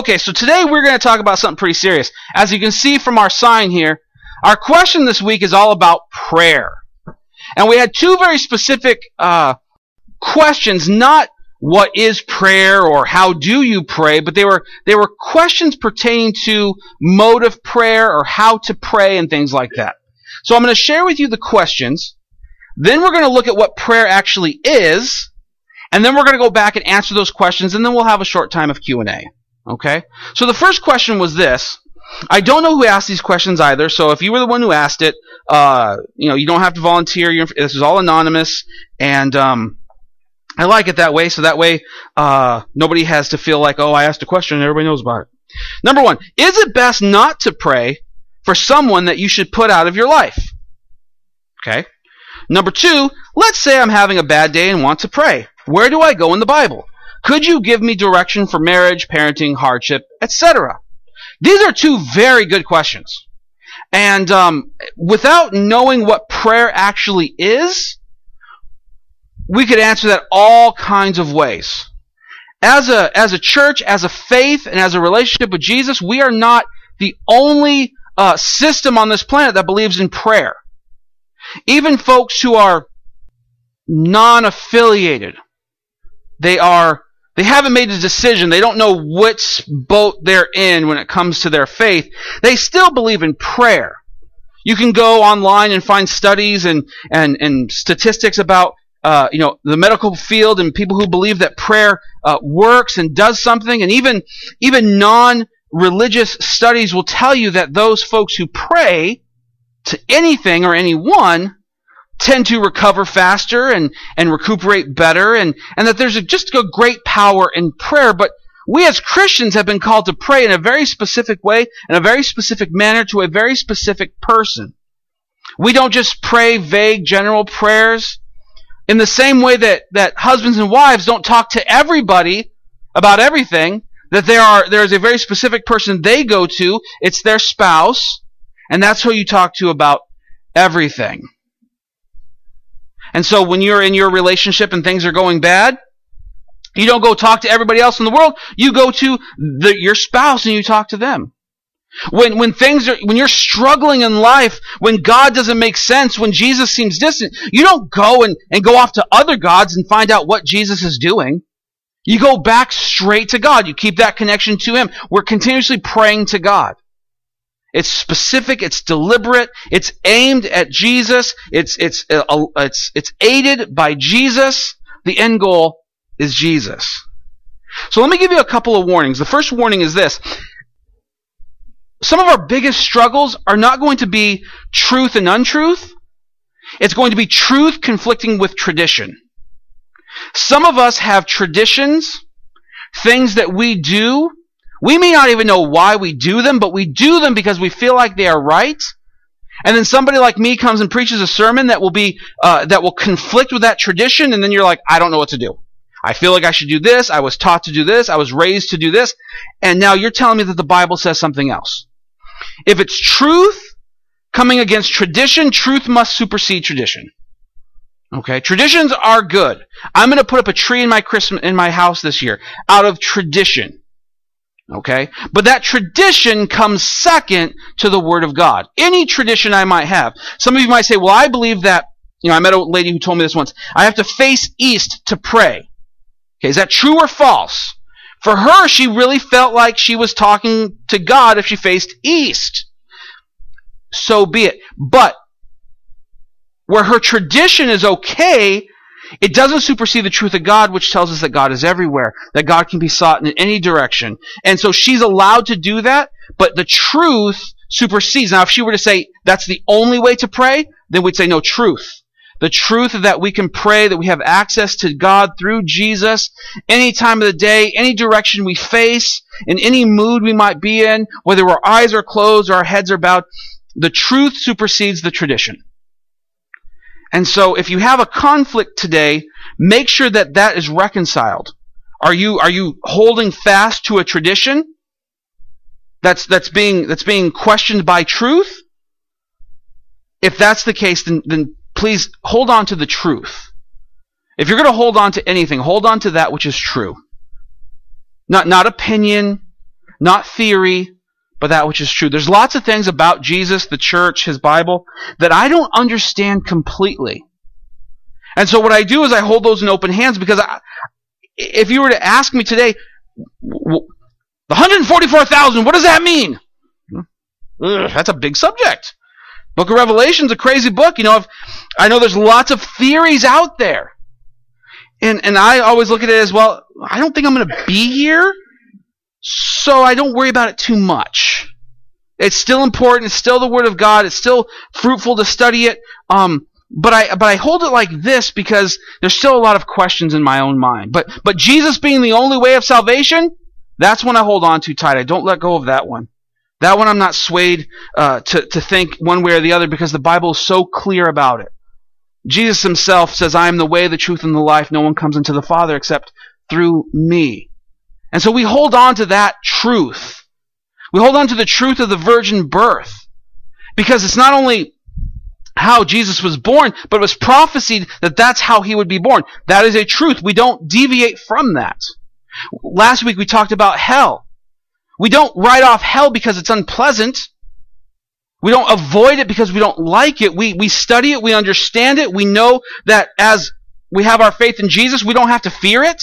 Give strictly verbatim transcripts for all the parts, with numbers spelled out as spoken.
Okay, so today we're going to talk about something pretty serious. As you can see from our sign here, our question this week is all about prayer. And we had two very specific uh, questions, not what is prayer or how do you pray, but they were they were questions pertaining to mode of prayer or how to pray and things like that. So I'm going to share with you the questions, then we're going to look at what prayer actually is, and then we're going to go back and answer those questions, and then we'll have a short time of Q and A. Okay? So the first question was this. I don't know who asked these questions either, so if you were the one who asked it, uh, you know, you don't have to volunteer. You're, this is all anonymous, and um, I like it that way, so that way uh, nobody has to feel like, oh, I asked a question and everybody knows about it. Number one, is it best not to pray for someone that you should put out of your life? Okay. Number two, let's say I'm having a bad day and want to pray. Where do I go in the Bible? Could you give me direction for marriage, parenting, hardship, et cetera? These are two very good questions. And um, without knowing what prayer actually is, we could answer that all kinds of ways. As a, as a church, as a faith, and as a relationship with Jesus, we are not the only uh, system on this planet that believes in prayer. Even folks who are non-affiliated, they are they haven't made a decision. They don't know which boat they're in when it comes to their faith. They still believe in prayer. You can go online and find studies and and, and statistics about uh, you know the medical field and people who believe that prayer uh, works and does something. And even even non-religious studies will tell you that those folks who pray to anything or anyone tend to recover faster and, and recuperate better, and, and that there's a, just a great power in prayer. But we as Christians have been called to pray in a very specific way, in a very specific manner, to a very specific person. We don't just pray vague general prayers in the same way that, that husbands and wives don't talk to everybody about everything, that there are there is a very specific person they go to. It's their spouse, and that's who you talk to about everything. And so when you're in your relationship and things are going bad, you don't go talk to everybody else in the world. You go to the, your spouse and you talk to them. When when things are when you're struggling in life, when God doesn't make sense, when Jesus seems distant, you don't go and, and go off to other gods and find out what Jesus is doing. You go back straight to God. You keep that connection to Him. We're continuously praying to God. It's specific, it's deliberate, it's aimed at Jesus, it's it's it's it's aided by Jesus. The end goal is Jesus. So let me give you a couple of warnings. The first warning is this. Some of our biggest struggles are not going to be truth and untruth. It's going to be truth conflicting with tradition. Some of us have traditions, things that we do. We may not even know why we do them, but we do them because we feel like they are right. And then somebody like me comes and preaches a sermon that will be uh, that will conflict with that tradition, and then you're like, I don't know what to do. I feel like I should do this. I was taught to do this. I was raised to do this. And now you're telling me that the Bible says something else. If it's truth coming against tradition, truth must supersede tradition. Okay, traditions are good. I'm going to put up a tree in my Christmas in my house this year out of tradition. Okay, but that tradition comes second to the Word of God. Any tradition I might have. Some of you might say, well, I believe that, you know, I met a lady who told me this once. I have to face east to pray. Okay, is that true or false? For her, she really felt like she was talking to God if she faced east. So be it. But where her tradition is okay, it doesn't supersede the truth of God, which tells us that God is everywhere, that God can be sought in any direction. And so she's allowed to do that, but the truth supersedes. Now, if she were to say that's the only way to pray, then we'd say no, truth. The truth that we can pray, that we have access to God through Jesus any time of the day, any direction we face, in any mood we might be in, whether our eyes are closed or our heads are bowed, the truth supersedes the tradition. And so if you have a conflict today, make sure that that is reconciled. Are you are you holding fast to a tradition that's that's being that's being questioned by truth? If that's the case, then then please hold on to the truth. If you're going to hold on to anything, hold on to that which is true. Not not opinion, not theory, but that which is true. There's lots of things about Jesus, the church, his Bible, that I don't understand completely. And so what I do is I hold those in open hands, because I, if you were to ask me today, the one hundred forty-four thousand, what does that mean? Ugh, that's a big subject. Book of Revelation's a crazy book. You know, I've, I know there's lots of theories out there. And and I always look at it as, well, I don't think I'm going to be here, so I don't worry about it too much. It's still important. It's still the Word of God. It's still fruitful to study it. Um, but I but I hold it like this because there's still a lot of questions in my own mind. But but Jesus being the only way of salvation, that's one I hold on to tight. I don't let go of that one. That one I'm not swayed uh, to, to think one way or the other, because the Bible is so clear about it. Jesus himself says, I am the way, the truth, and the life. No one comes into the Father except through me. And so we hold on to that truth. We hold on to the truth of the virgin birth, because it's not only how Jesus was born, but it was prophesied that that's how he would be born. That is a truth. We don't deviate from that. Last week we talked about hell. We don't write off hell because it's unpleasant. We don't avoid it because we don't like it. We we study it. We understand it. We know that as we have our faith in Jesus, we don't have to fear it.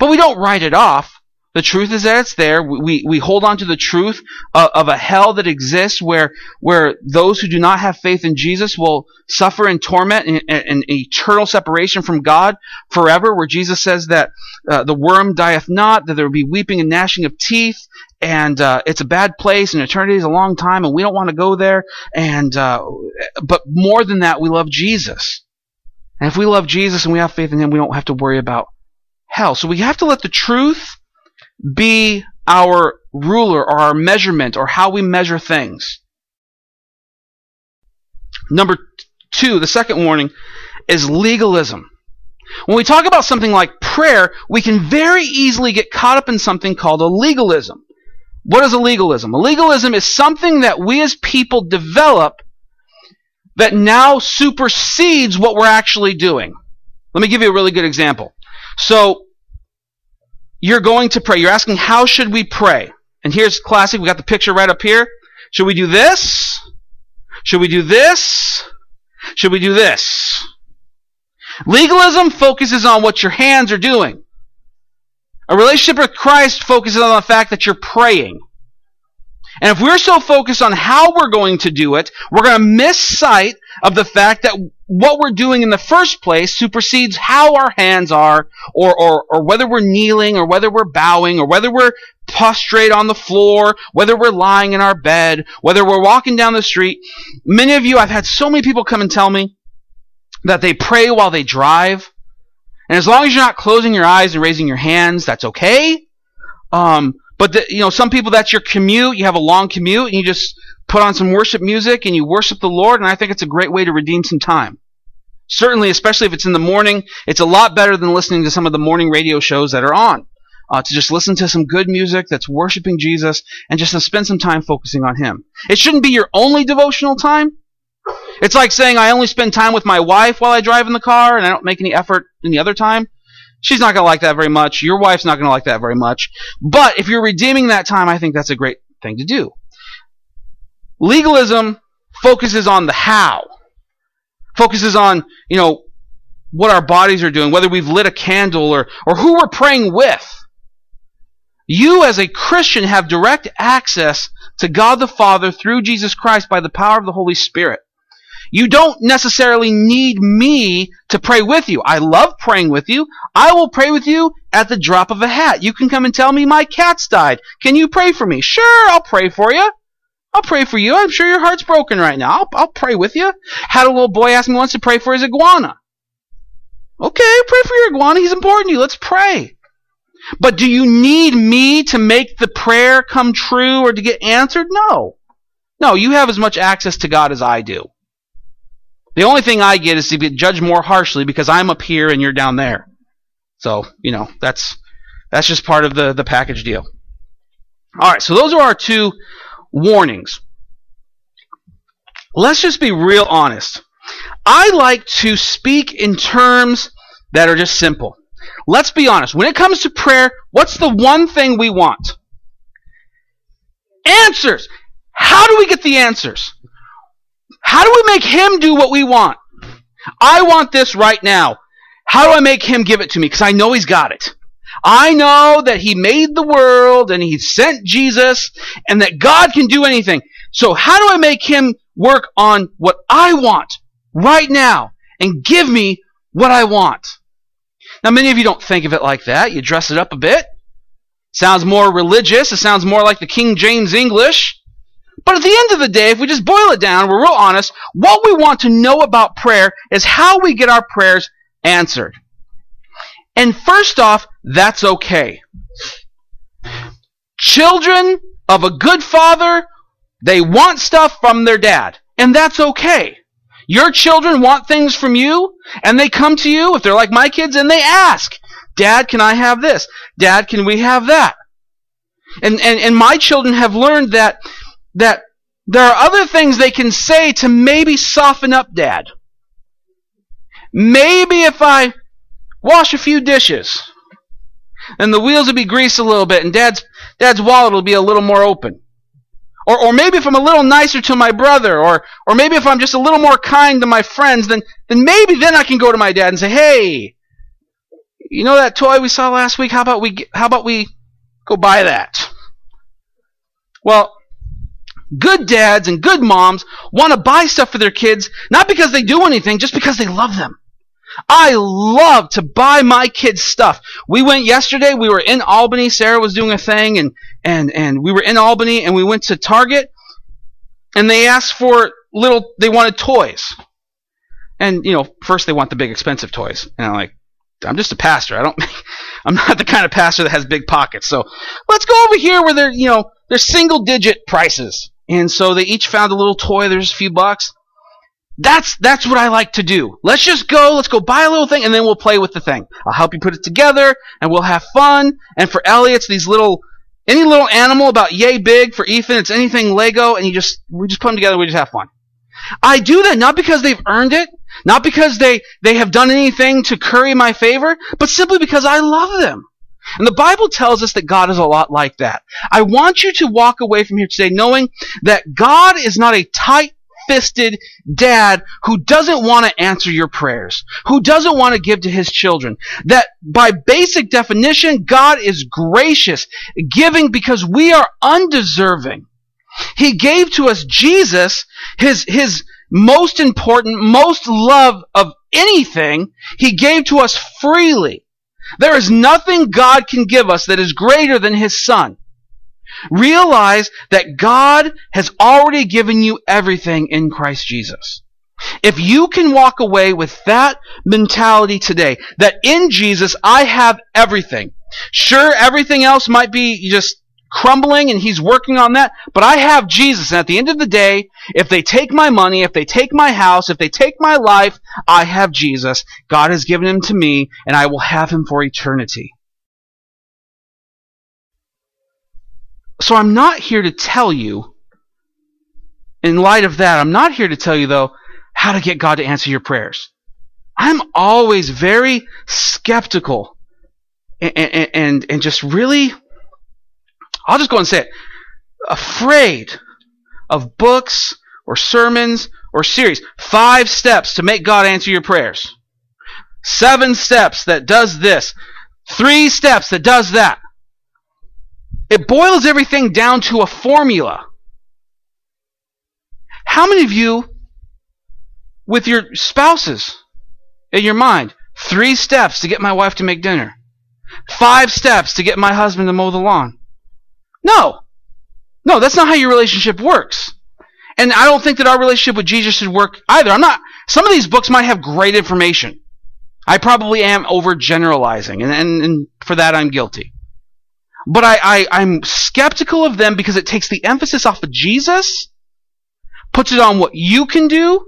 But we don't write it off. The truth is that it's there. We we hold on to the truth of, of a hell that exists where where those who do not have faith in Jesus will suffer in torment and, and, and eternal separation from God forever, where Jesus says that uh, the worm dieth not, that there will be weeping and gnashing of teeth, and uh, it's a bad place, and eternity is a long time, and we don't want to go there. And uh, but more than that, we love Jesus. And if we love Jesus and we have faith in him, we don't have to worry about hell. So we have to let the truth be our ruler, or our measurement, or how we measure things. Number two, the second warning, is legalism. When we talk about something like prayer, we can very easily get caught up in something called a legalism. What is a legalism? A legalism is something that we as people develop that now supersedes what we're actually doing. Let me give you a really good example. So, you're going to pray. You're asking, how should we pray? And here's classic. We got the picture right up here. Should we do this? Should we do this? Should we do this? Legalism focuses on what your hands are doing. A relationship with Christ focuses on the fact that you're praying. And if we're so focused on how we're going to do it, we're going to miss sight of the fact that what we're doing in the first place supersedes how our hands are, or, or, or whether we're kneeling, or whether we're bowing, or whether we're prostrate on the floor, whether we're lying in our bed, whether we're walking down the street. Many of you, I've had so many people come and tell me that they pray while they drive. And as long as you're not closing your eyes and raising your hands, that's okay. Um, But, the, you know, some people, that's your commute. You have a long commute, and you just put on some worship music, and you worship the Lord, and I think it's a great way to redeem some time. Certainly, especially if it's in the morning, it's a lot better than listening to some of the morning radio shows that are on. Uh, to just listen to some good music that's worshiping Jesus, and just to spend some time focusing on him. It shouldn't be your only devotional time. It's like saying, I only spend time with my wife while I drive in the car, and I don't make any effort any other time. She's not going to like that very much. Your wife's not going to like that very much. But if you're redeeming that time, I think that's a great thing to do. Legalism focuses on the how. Focuses on, you know, what our bodies are doing, whether we've lit a candle, or, or who we're praying with. You as a Christian have direct access to God the Father through Jesus Christ by the power of the Holy Spirit. You don't necessarily need me to pray with you. I love praying with you. I will pray with you at the drop of a hat. You can come and tell me, my cat's died. Can you pray for me? Sure, I'll pray for you. I'll pray for you. I'm sure your heart's broken right now. I'll, I'll pray with you. Had a little boy ask me once to pray for his iguana. Okay, pray for your iguana. He's important to you. Let's pray. But do you need me to make the prayer come true or to get answered? No. No, you have as much access to God as I do. The only thing I get is to get judged more harshly because I'm up here and you're down there. So, you know, that's that's just part of the, the package deal. All right, so those are our two warnings. Let's just be real honest. I like to speak in terms that are just simple. Let's be honest. When it comes to prayer, what's the one thing we want? answers. How do we get the answers? How do we make him do what we want? I want this right now. How do I make him give it to me? Because I know he's got it. I know that he made the world and he sent Jesus and that God can do anything. So how do I make him work on what I want right now and give me what I want? Now, many of you don't think of it like that. You dress it up a bit. Sounds more religious. It sounds more like the King James English. But at the end of the day, if we just boil it down, we're real honest, what we want to know about prayer is how we get our prayers answered. And first off, that's okay. Children of a good father, they want stuff from their dad, and that's okay. Your children want things from you, and they come to you, if they're like my kids, and they ask, Dad, can I have this? Dad, can we have that? And and, and my children have learned that that there are other things they can say to maybe soften up Dad. Maybe if I wash a few dishes, and the wheels will be greased a little bit, and Dad's Dad's wallet will be a little more open. Or or maybe if I'm a little nicer to my brother, or or maybe if I'm just a little more kind to my friends, then then maybe then I can go to my dad and say, hey, you know that toy we saw last week? How about we how about we go buy that? Well, good dads and good moms want to buy stuff for their kids, not because they do anything, just because they love them. I love to buy my kids stuff. We went yesterday, we were in Albany, Sarah was doing a thing, and, and, and we were in Albany, and we went to Target, and they asked for little, they wanted toys. And, you know, first they want the big expensive toys. And I'm like, I'm just a pastor. I don't, I'm not the kind of pastor that has big pockets. So let's go over here where they're, you know, they're single digit prices. And so they each found a little toy, there's a few bucks. That's that's what I like to do. Let's just go, let's go buy a little thing, and then we'll play with the thing. I'll help you put it together, and we'll have fun. And for Ellie, it's these little, any little animal about yay big. For Ethan, it's anything Lego, and you just we just put them together, we just have fun. I do that not because they've earned it, not because they, they have done anything to curry my favor, but simply because I love them. And the Bible tells us that God is a lot like that. I want you to walk away from here today knowing that God is not a tight, fisted dad who doesn't want to answer your prayers, who doesn't want to give to his children. That by basic definition, God is gracious, giving because we are undeserving. He gave to us Jesus, his, his most important, most love of anything. He gave to us freely. There is nothing God can give us that is greater than his Son. Realize that God has already given you everything in Christ Jesus. If you can walk away with that mentality today, that in Jesus I have everything. Sure, everything else might be just crumbling and he's working on that, but I have Jesus. And at the end of the day, if they take my money, if they take my house, if they take my life, I have Jesus. God has given him to me, and I will have him for eternity. So I'm not here to tell you, in light of that, I'm not here to tell you, though, how to get God to answer your prayers. I'm always very skeptical and, and, and just really, I'll just go and say it, afraid of books or sermons or series. Five steps to make God answer your prayers. Seven steps that does this. Three steps that does that. It boils everything down to a formula. How many of you, with your spouses in your mind, three steps to get my wife to make dinner, five steps to get my husband to mow the lawn? No. No, that's not how your relationship works. And I don't think that our relationship with Jesus should work either. I'm not. Some of these books might have great information. I probably am overgeneralizing, and, and, and for that I'm guilty. But I, I, I'm skeptical of them because it takes the emphasis off of Jesus, puts it on what you can do,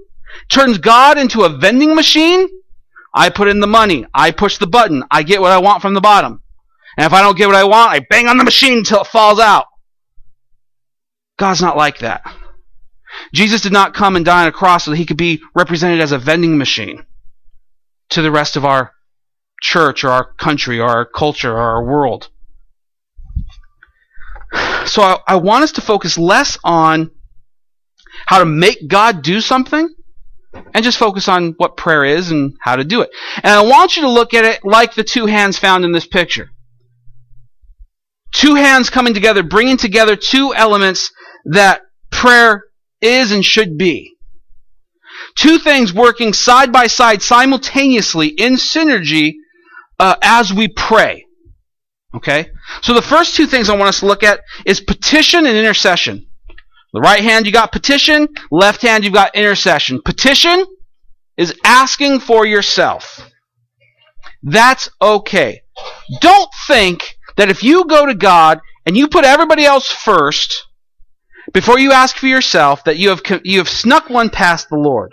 turns God into a vending machine. I put in the money. I push the button. I get what I want from the bottom. And if I don't get what I want, I bang on the machine until it falls out. God's not like that. Jesus did not come and die on a cross so that he could be represented as a vending machine to the rest of our church or our country or our culture or our world. So I, I want us to focus less on how to make God do something and just focus on what prayer is and how to do it. And I want you to look at it like the two hands found in this picture. Two hands coming together, bringing together two elements that prayer is and should be. Two things working side by side simultaneously in synergy uh, as we pray. Okay? So the first two things I want us to look at is petition and intercession. The right hand, you got petition. Left hand, you've got intercession. Petition is asking for yourself. That's okay. Don't think that if you go to God and you put everybody else first before you ask for yourself, that you have you have snuck one past the Lord.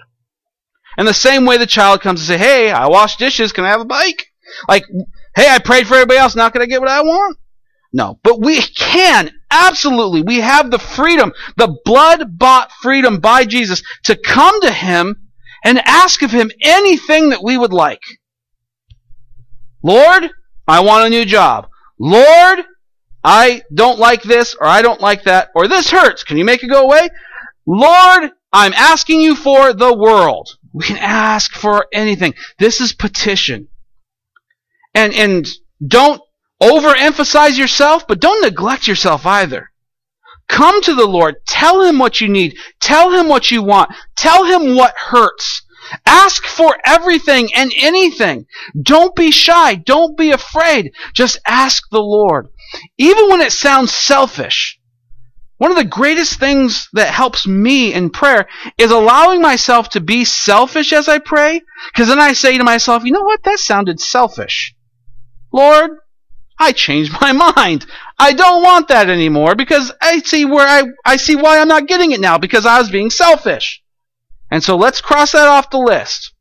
And the same way the child comes and says, hey, I wash dishes, can I have a bike? Like, hey, I prayed for everybody else, not going to get what I want? No, but we can, absolutely. We have the freedom, the blood-bought freedom by Jesus to come to Him and ask of Him anything that we would like. Lord, I want a new job. Lord, I don't like this, or I don't like that, or this hurts. Can you make it go away? Lord, I'm asking you for the world. We can ask for anything. This is petition. And and don't overemphasize yourself, but don't neglect yourself either. Come to the Lord. Tell Him what you need. Tell Him what you want. Tell Him what hurts. Ask for everything and anything. Don't be shy. Don't be afraid. Just ask the Lord. Even when it sounds selfish, one of the greatest things that helps me in prayer is allowing myself to be selfish as I pray, because then I say to myself, you know what? That sounded selfish. Lord, I changed my mind. I don't want that anymore because I see where I, I see why I'm not getting it now, because I was being selfish. And so let's cross that off the list.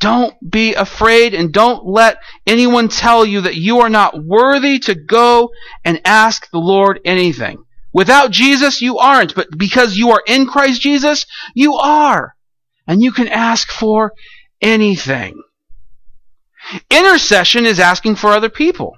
Don't be afraid, and don't let anyone tell you that you are not worthy to go and ask the Lord anything. Without Jesus, you aren't. But because you are in Christ Jesus, you are. And you can ask for anything. Intercession is asking for other people.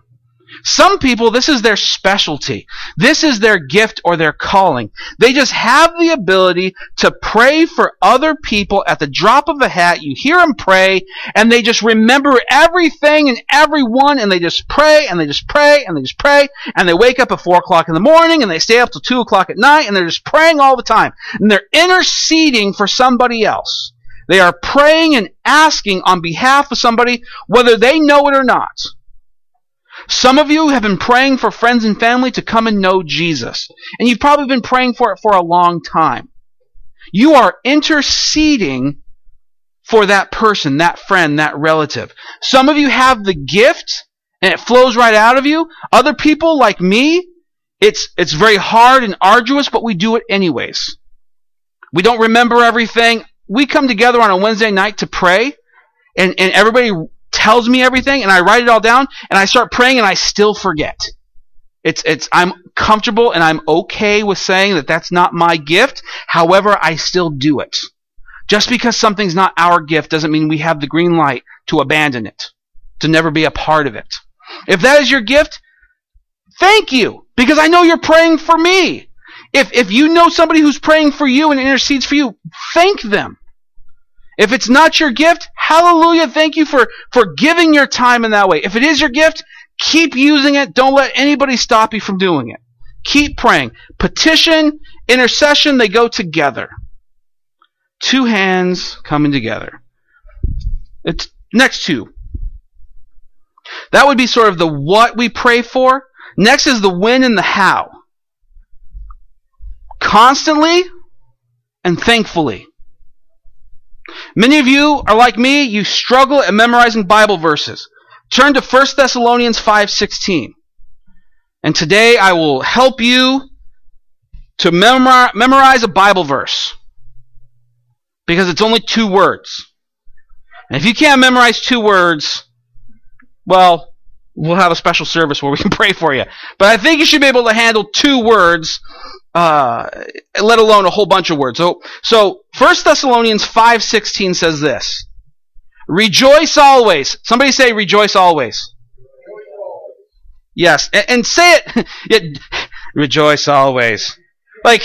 Some people, this is their specialty. This is their gift or their calling. They just have the ability to pray for other people at the drop of a hat. You hear them pray, and they just remember everything and everyone, and they just pray, and they just pray, and they just pray, and they wake up at four o'clock in the morning, and they stay up till two o'clock at night, and they're just praying all the time. And they're interceding for somebody else. They are praying and asking on behalf of somebody, whether they know it or not. Some of you have been praying for friends and family to come and know Jesus. And you've probably been praying for it for a long time. You are interceding for that person, that friend, that relative. Some of you have the gift and it flows right out of you. Other people, like me, it's, it's very hard and arduous, but we do it anyways. We don't remember everything. We come together on a Wednesday night to pray, and, and everybody tells me everything, and I write it all down, and I start praying, and I still forget. It's, it's, I'm comfortable, and I'm okay with saying that that's not my gift. However, I still do it. Just because something's not our gift doesn't mean we have the green light to abandon it, to never be a part of it. If that is your gift, thank you, because I know you're praying for me. If, if you know somebody who's praying for you and intercedes for you, thank them. If it's not your gift, hallelujah, thank you for, for giving your time in that way. If it is your gift, keep using it. Don't let anybody stop you from doing it. Keep praying. Petition, intercession, they go together. Two hands coming together. It's next two. That would be sort of the what we pray for. Next is the when and the how. Constantly and thankfully. Many of you are like me, you struggle at memorizing Bible verses. Turn to First Thessalonians five sixteen. And today I will help you to memori- memorize a Bible verse. Because it's only two words. And if you can't memorize two words, well, we'll have a special service where we can pray for you. But I think you should be able to handle two words, Uh, let alone a whole bunch of words. So, so First Thessalonians five sixteen says this. Rejoice always. Somebody say rejoice always. Yes. And, and say it, it. Rejoice always. Like,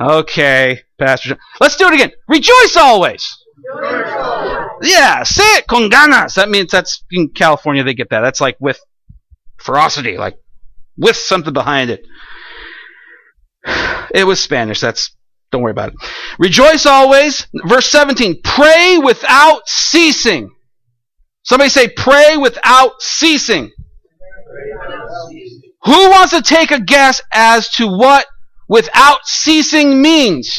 okay, Pastor John. Let's do it again. Rejoice always. Rejoice always. Yeah, say it con ganas. That means that's in California they get that. That's like with ferocity, like with something behind it. It was Spanish. That's don't worry about it. Rejoice always. Verse seventeen. Pray without ceasing. Somebody say, pray without ceasing. Pray without ceasing. Who wants to take a guess as to what without ceasing means?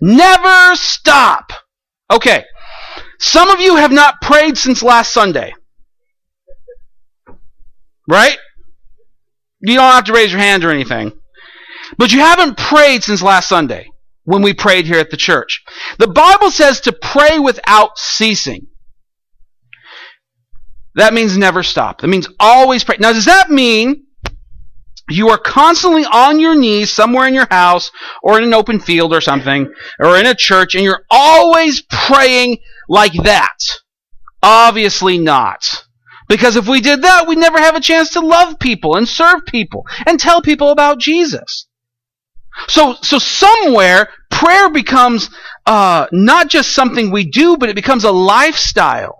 Never stop. Okay. Some of you have not prayed since last Sunday. Right? You don't have to raise your hand or anything. But you haven't prayed since last Sunday when we prayed here at the church. The Bible says to pray without ceasing. That means never stop. That means always pray. Now, does that mean you are constantly on your knees somewhere in your house or in an open field or something or in a church and you're always praying like that? Obviously not. Because if we did that, we'd never have a chance to love people and serve people and tell people about Jesus. So, so somewhere prayer becomes uh, not just something we do, but it becomes a lifestyle.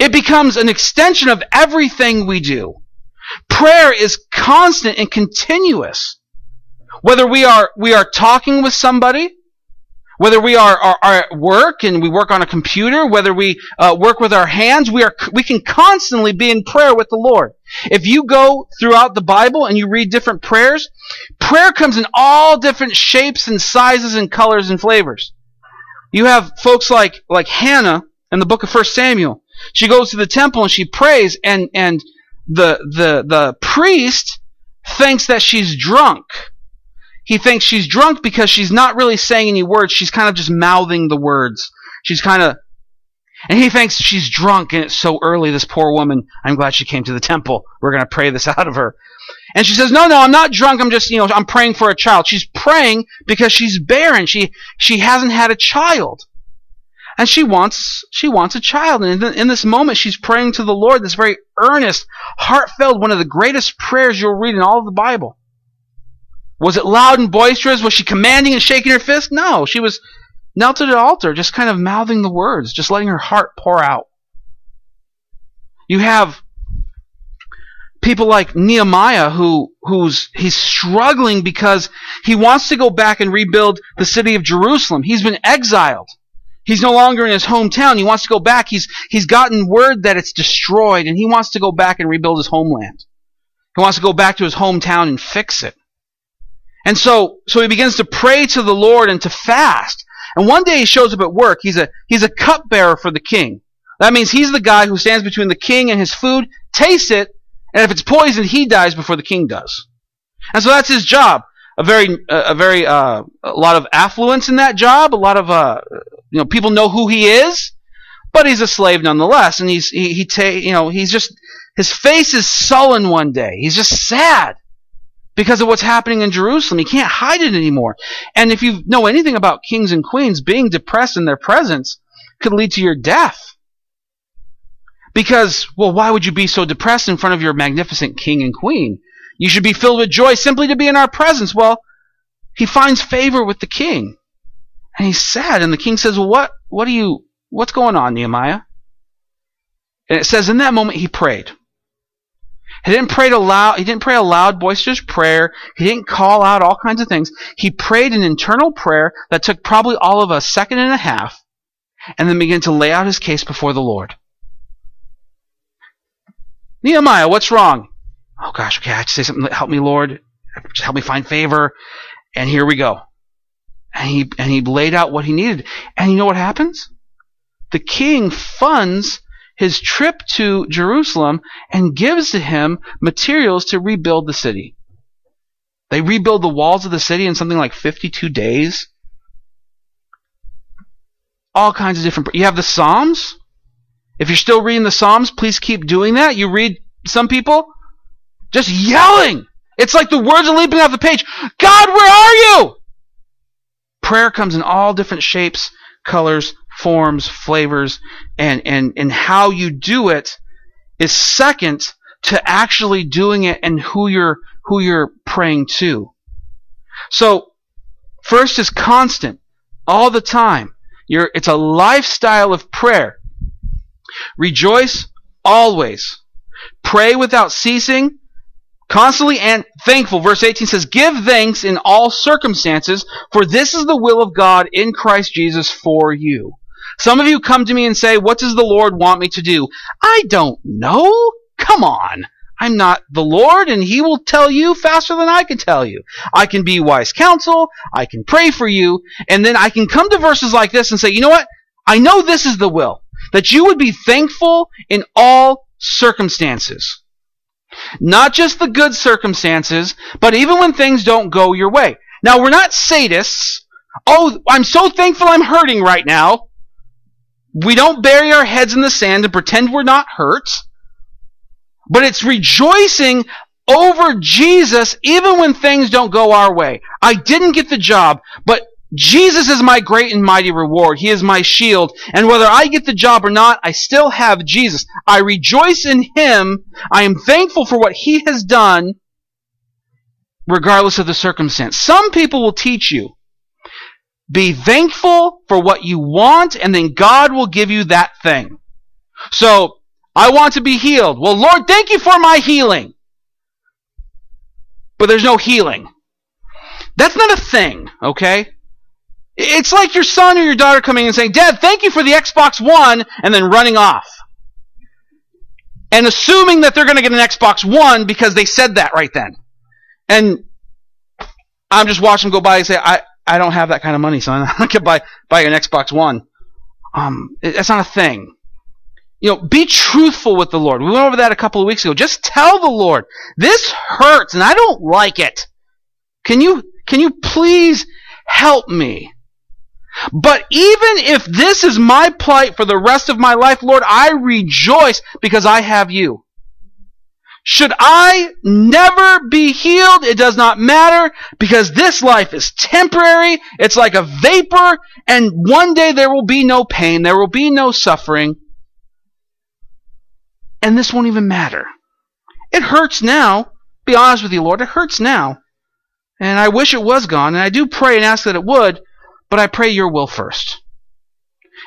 It becomes an extension of everything we do. Prayer is constant and continuous. Whether we are we are talking with somebody, whether we are, are, are at work and we work on a computer, whether we uh, work with our hands, we are we can constantly be in prayer with the Lord. If you go throughout the Bible and you read different prayers, prayer comes in all different shapes and sizes and colors and flavors. You have folks like like Hannah in the book of First Samuel. She goes to the temple and she prays, and, and the, the, the priest thinks that she's drunk. He thinks she's drunk because she's not really saying any words. She's kind of just mouthing the words. She's kind of, and he thinks she's drunk, and it's so early, this poor woman. I'm glad she came to the temple. We're going to pray this out of her. And she says, no, no, I'm not drunk. I'm just, you know, I'm praying for a child. She's praying because she's barren. She, she hasn't had a child. And she wants she wants a child. And in this moment, she's praying to the Lord, this very earnest, heartfelt, one of the greatest prayers you'll read in all of the Bible. Was it loud and boisterous? Was she commanding and shaking her fist? No, she was knelt at an altar, just kind of mouthing the words, just letting her heart pour out. You have people like Nehemiah, who who's he's struggling because he wants to go back and rebuild the city of Jerusalem. He's been exiled. He's no longer in his hometown. He wants to go back. He's, he's gotten word that it's destroyed, and he wants to go back and rebuild his homeland. He wants to go back to his hometown and fix it. And so, so he begins to pray to the Lord and to fast. And one day he shows up at work. He's a, he's a cupbearer for the king. That means he's the guy who stands between the king and his food, tastes it, and if it's poisoned, he dies before the king does. And so that's his job. A very, a very, uh, a lot of affluence in that job. A lot of, uh, you know, people know who he is, but he's a slave nonetheless. And he's, he, he, ta- you know, he's just, his face is sullen one day. He's just sad because of what's happening in Jerusalem. He can't hide it anymore. And if you know anything about kings and queens, being depressed in their presence could lead to your death. Because, well, why would you be so depressed in front of your magnificent king and queen? You should be filled with joy simply to be in our presence. Well, he finds favor with the king. And he's sad. And the king says, well, what, what are you, what's going on, Nehemiah? And it says in that moment he prayed. He didn't pray a loud, he didn't pray a loud, boisterous prayer. He didn't call out all kinds of things. He prayed an internal prayer that took probably all of a second and a half, and then began to lay out his case before the Lord. Nehemiah, what's wrong? Oh gosh, okay, I have to say something. Help me, Lord. Just help me find favor. And here we go. And he and he laid out what he needed. And you know what happens? The king funds his trip to Jerusalem and gives to him materials to rebuild the city. They rebuild the walls of the city in something like fifty-two days. All kinds of different... You have the Psalms. If you're still reading the Psalms, please keep doing that. You read some people... just yelling. It's like the words are leaping off the page. God, where are you? Prayer comes in all different shapes, colors, forms, flavors, and, and, and how you do it is second to actually doing it and who you're who you're praying to. So first is constant, all the time. You're, it's a lifestyle of prayer. Rejoice always. Pray without ceasing, constantly and thankful. Verse eighteen says, give thanks in all circumstances, for this is the will of God in Christ Jesus for you. Some of you come to me and say, what does the Lord want me to do? I don't know. Come on. I'm not the Lord, and He will tell you faster than I can tell you. I can be wise counsel. I can pray for you. And then I can come to verses like this and say, you know what? I know this is the will, that you would be thankful in all circumstances. Not just the good circumstances, but even when things don't go your way. Now, we're not sadists. Oh, I'm so thankful I'm hurting right now. We don't bury our heads in the sand and pretend we're not hurt. But it's rejoicing over Jesus even when things don't go our way. I didn't get the job, but Jesus is my great and mighty reward. He is my shield. And whether I get the job or not, I still have Jesus. I rejoice in Him. I am thankful for what He has done, regardless of the circumstance. Some people will teach you, be thankful for what you want, and then God will give you that thing. So, I want to be healed. Well, Lord, thank you for my healing. But there's no healing. That's not a thing, okay? It's like your son or your daughter coming and saying, Dad, thank you for the Xbox One, and then running off. And assuming that they're going to get an Xbox One because they said that right then. And I'm just watching them go by and say, I, I don't have that kind of money, son. I can buy, buy an Xbox One. Um, it, that's not a thing. You know, be truthful with the Lord. We went over that a couple of weeks ago. Just tell the Lord, this hurts and I don't like it. Can you, can you please help me? But even if this is my plight for the rest of my life, Lord, I rejoice because I have you. Should I never be healed? It does not matter because this life is temporary. It's like a vapor, and one day there will be no pain. There will be no suffering. And this won't even matter. It hurts now. Be honest with you, Lord. It hurts now. And I wish it was gone. And I do pray and ask that it would. But I pray your will first.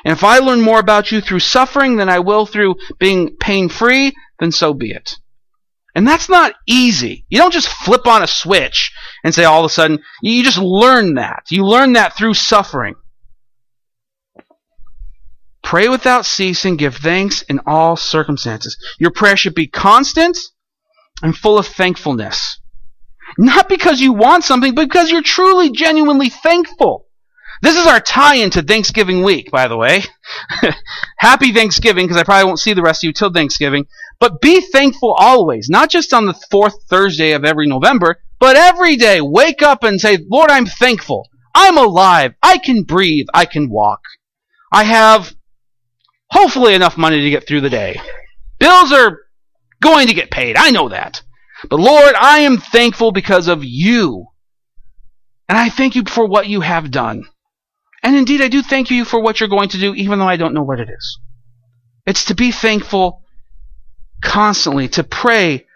And if I learn more about you through suffering than I will through being pain-free, then so be it. And that's not easy. You don't just flip on a switch and say all of a sudden, you just learn that. You learn that through suffering. Pray without ceasing, give thanks in all circumstances. Your prayer should be constant and full of thankfulness. Not because you want something, but because you're truly, genuinely thankful. This is our tie-in to Thanksgiving week, by the way. Happy Thanksgiving, because I probably won't see the rest of you till Thanksgiving. But be thankful always, not just on the fourth Thursday of every November, but every day. Wake up and say, Lord, I'm thankful. I'm alive. I can breathe. I can walk. I have hopefully enough money to get through the day. Bills are going to get paid. I know that. But Lord, I am thankful because of you. And I thank you for what you have done. And indeed, I do thank you for what you're going to do, even though I don't know what it is. It's to be thankful constantly, to pray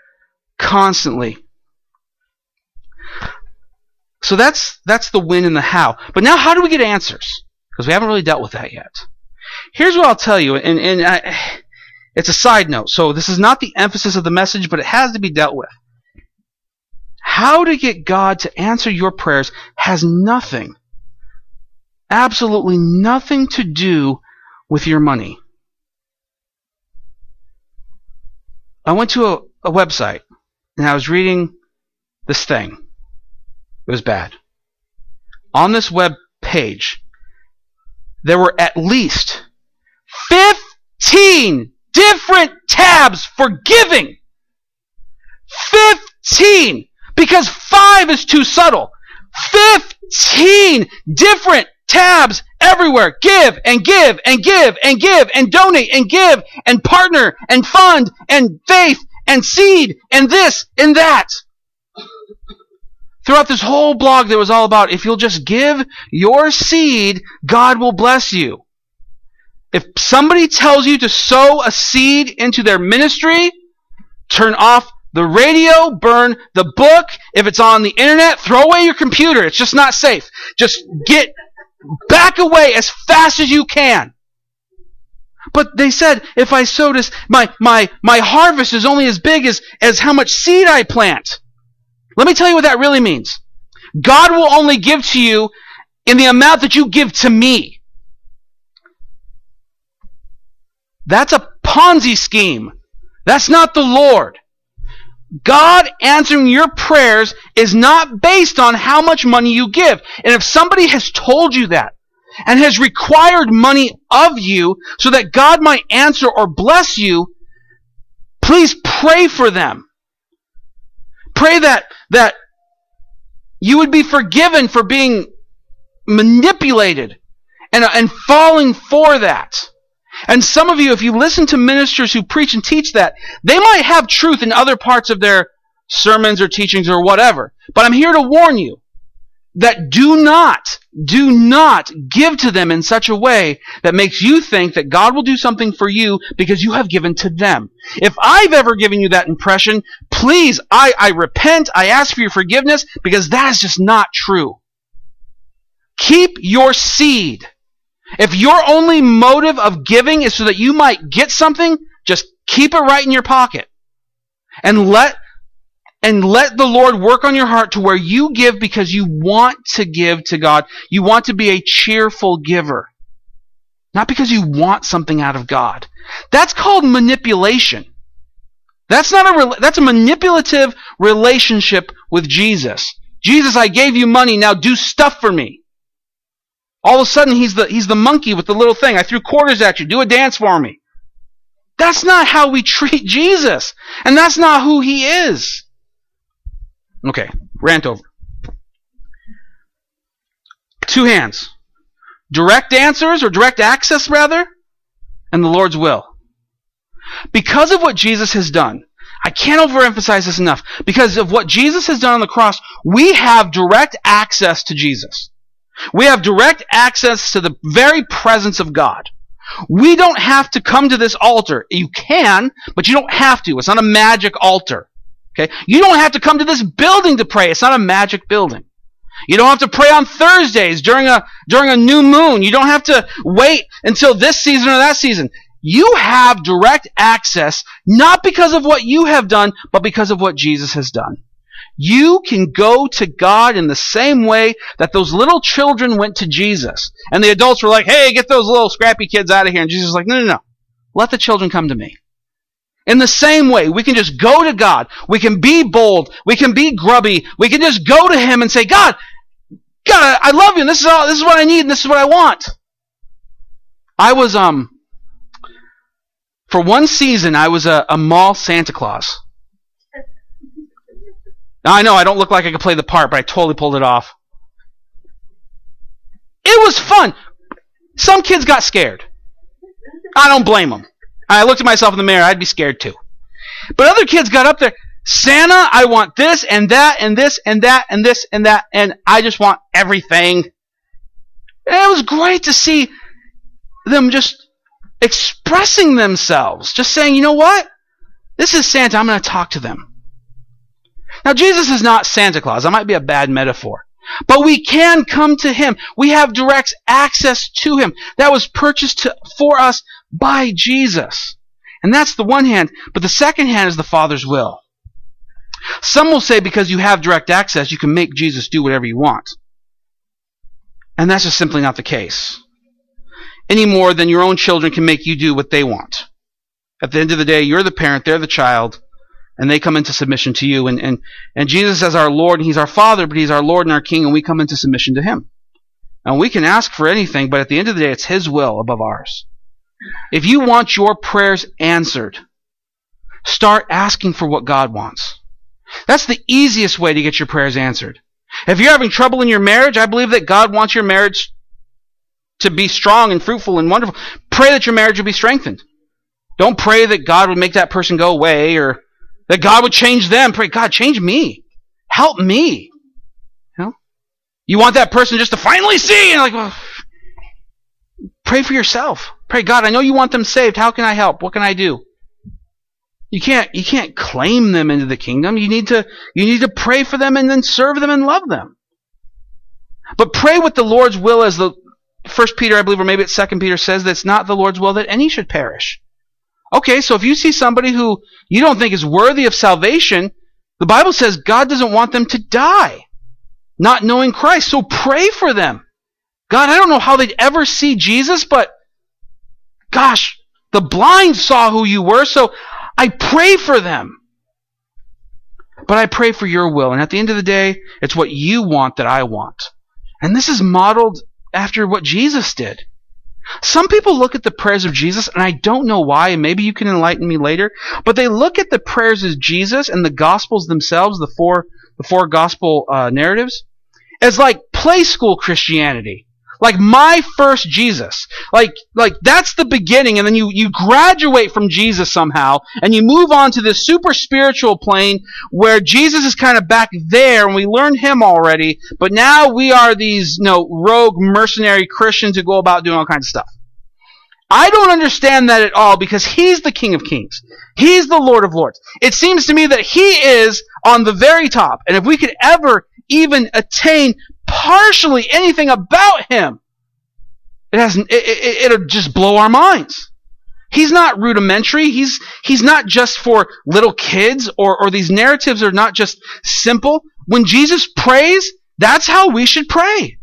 constantly. So that's that's the when and the how. But now how do we get answers? Because we haven't really dealt with that yet. Here's what I'll tell you, and, and I, it's a side note, so this is not the emphasis of the message, but it has to be dealt with. How to get God to answer your prayers has nothing, absolutely nothing to do with your money. I went to a, a website, and I was reading this thing. It was bad. On this web page, there were at least fifteen different tabs for giving. fifteen! Because five is too subtle. fifteen different tabs everywhere. Give and give and give and give and donate and give and partner and fund and faith and seed and this and that. Throughout this whole blog, there was all about, if you'll just give your seed, God will bless you. If somebody tells you to sow a seed into their ministry, Turn off the radio, burn the book. If it's on the internet, throw away your computer. It's just not safe. Just get back away as fast as you can. But they said, if I sow this, my, my, my harvest is only as big as, as how much seed I plant. Let me tell you what that really means. God will only give to you in the amount that you give to me. That's a Ponzi scheme. That's not the Lord. God answering your prayers is not based on how much money you give. And if somebody has told you that and has required money of you so that God might answer or bless you, please pray for them. Pray that, that you would be forgiven for being manipulated and, and falling for that. And some of you, if you listen to ministers who preach and teach that, they might have truth in other parts of their sermons or teachings or whatever. But I'm here to warn you that do not, do not give to them in such a way that makes you think that God will do something for you because you have given to them. If I've ever given you that impression, please, I, I repent, I ask for your forgiveness, because that is just not true. Keep your seed. If your only motive of giving is so that you might get something, just keep it right in your pocket. And let, and let the Lord work on your heart to where you give because you want to give to God. You want to be a cheerful giver. Not because you want something out of God. That's called manipulation. That's not a, that's a manipulative relationship with Jesus. Jesus, I gave you money, now do stuff for me. All of a sudden, he's the he's the monkey with the little thing. I threw quarters at you. Do a dance for me. That's not how we treat Jesus. And that's not who he is. Okay, rant over. Two hands. Direct answers, or direct access, rather, and the Lord's will. Because of what Jesus has done, I can't overemphasize this enough. Because of what Jesus has done on the cross, we have direct access to Jesus. We have direct access to the very presence of God. We don't have to come to this altar. You can, but you don't have to. It's not a magic altar. Okay? You don't have to come to this building to pray. It's not a magic building. You don't have to pray on Thursdays during a, during a new moon. You don't have to wait until this season or that season. You have direct access, not because of what you have done, but because of what Jesus has done. You can go to God in the same way that those little children went to Jesus. And the adults were like, hey, get those little scrappy kids out of here. And Jesus was like, no, no, no. Let the children come to me. In the same way, we can just go to God. We can be bold. We can be grubby. We can just go to him and say, God, God, I love you. And this is all, this is what I need. And this is what I want. I was, um, for one season, I was a, a mall Santa Claus. Now, I know I don't look like I could play the part, but I totally pulled it off. It was fun. Some kids got scared. I don't blame them. I looked at myself in the mirror. I'd be scared too. But other kids got up there. Santa, I want this and that and this and that and this and that, and I just want everything. And it was great to see them just expressing themselves, just saying, you know what? This is Santa. I'm going to talk to them. Now, Jesus is not Santa Claus. That might be a bad metaphor. But we can come to him. We have direct access to him. That was purchased to, for us by Jesus. And that's the one hand. But the second hand is the Father's will. Some will say because you have direct access, you can make Jesus do whatever you want. And that's just simply not the case. Any more than your own children can make you do what they want. At the end of the day, you're the parent, they're the child. And they come into submission to you. And, and, and Jesus is our Lord, and he's our Father, but he's our Lord and our King, and we come into submission to him. And we can ask for anything, but at the end of the day, it's his will above ours. If you want your prayers answered, start asking for what God wants. That's the easiest way to get your prayers answered. If you're having trouble in your marriage, I believe that God wants your marriage to be strong and fruitful and wonderful. Pray that your marriage will be strengthened. Don't pray that God would make that person go away, or that God would change them. Pray, God, change me. Help me. You know? You want that person just to finally see. And like, well, pray for yourself. Pray, God, I know you want them saved. How can I help? What can I do? You can't you can't claim them into the kingdom. You need to you need to pray for them and then serve them and love them. But pray with the Lord's will, as the First Peter, I believe, or maybe it's Second Peter says, that's not the Lord's will that any should perish. Okay, so if you see somebody who you don't think is worthy of salvation, the Bible says God doesn't want them to die, not knowing Christ. So pray for them. God, I don't know how they'd ever see Jesus, but gosh, the blind saw who you were, so I pray for them. But I pray for your will. And at the end of the day, it's what you want that I want. And this is modeled after what Jesus did. Some people look at the prayers of Jesus, and I don't know why, and maybe you can enlighten me later, but they look at the prayers of Jesus and the Gospels themselves, the four the four Gospel uh, narratives, as like play school Christianity. Like my first Jesus. Like like that's the beginning, and then you, you graduate from Jesus somehow, and you move on to this super spiritual plane where Jesus is kind of back there, and we learned him already, but now we are these you know, rogue mercenary Christians who go about doing all kinds of stuff. I don't understand that at all, because he's the King of Kings. He's the Lord of Lords. It seems to me that he is on the very top, and if we could ever even attain partially anything about him, it hasn't. It, it, it'll just blow our minds. He's not rudimentary. He's he's not just for little kids, or or these narratives are not just simple. When Jesus prays, that's how we should pray.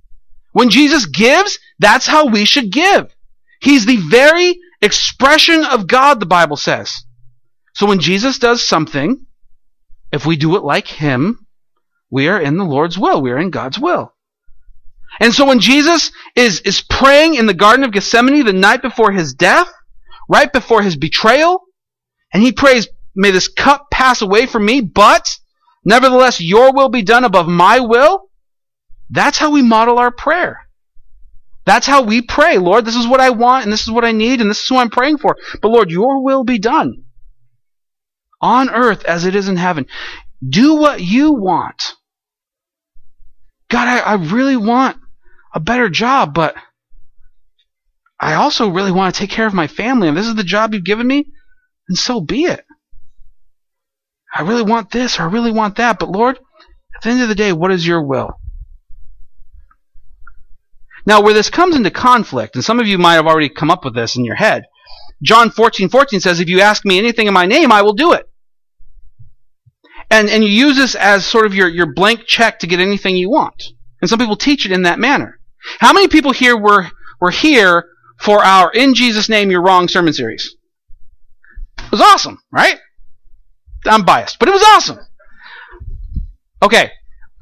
When Jesus gives, that's how we should give. He's the very expression of God, the Bible says. So when Jesus does something, if we do it like him, we are in the Lord's will. We are in God's will. And so when Jesus is, is praying in the Garden of Gethsemane the night before his death, right before his betrayal, and he prays, may this cup pass away from me, but nevertheless your will be done above my will, that's how we model our prayer. That's how we pray. Lord, this is what I want, and this is what I need, and this is who I'm praying for. But Lord, your will be done on earth as it is in heaven. Do what you want. God, I, I really want a better job, but I also really want to take care of my family. And this is the job you've given me, and so be it. I really want this, or I really want that, but Lord, at the end of the day, what is your will? Now, where this comes into conflict, and some of you might have already come up with this in your head, John fourteen fourteen says, if you ask me anything in my name, I will do it. And and you use this as sort of your, your blank check to get anything you want. And some people teach it in that manner. How many people here were, were here for our In Jesus' Name You're Wrong sermon series? It was awesome, right? I'm biased, but it was awesome. Okay,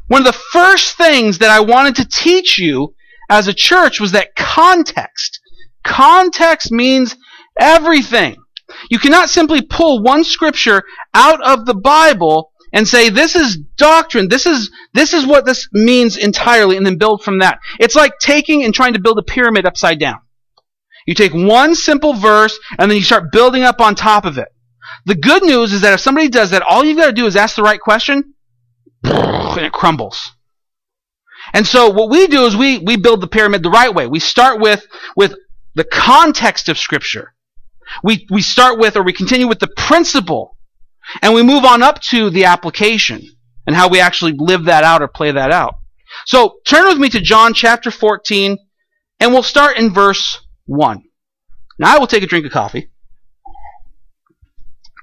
one of the first things that I wanted to teach you as a church was that context. Context means everything. You cannot simply pull one scripture out of the Bible and say, this is doctrine, this is this is what this means entirely, and then build from that. It's like taking and trying to build a pyramid upside down. You take one simple verse, and then you start building up on top of it. The good news is that if somebody does that, all you've got to do is ask the right question, and it crumbles. And so what we do is we, we build the pyramid the right way. We start with, with the context of Scripture. We we start with, or we continue with the principle, and we move on up to the application and how we actually live that out or play that out. So turn with me to John chapter fourteen, and we'll start in verse one. Now I will take a drink of coffee.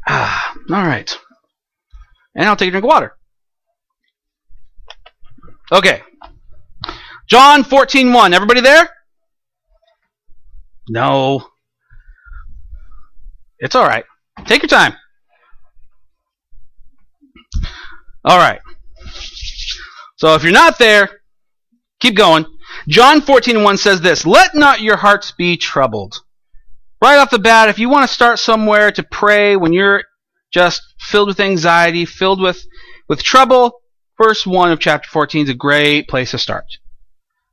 Ah, all right. And I'll take a drink of water. Okay. John fourteen one. Everybody there? No. It's all right. Take your time. All right. So if you're not there, keep going. John fourteen one says this, let not your hearts be troubled. Right off the bat, if you want to start somewhere to pray when you're just filled with anxiety, filled with, with trouble, verse one of chapter fourteen is a great place to start.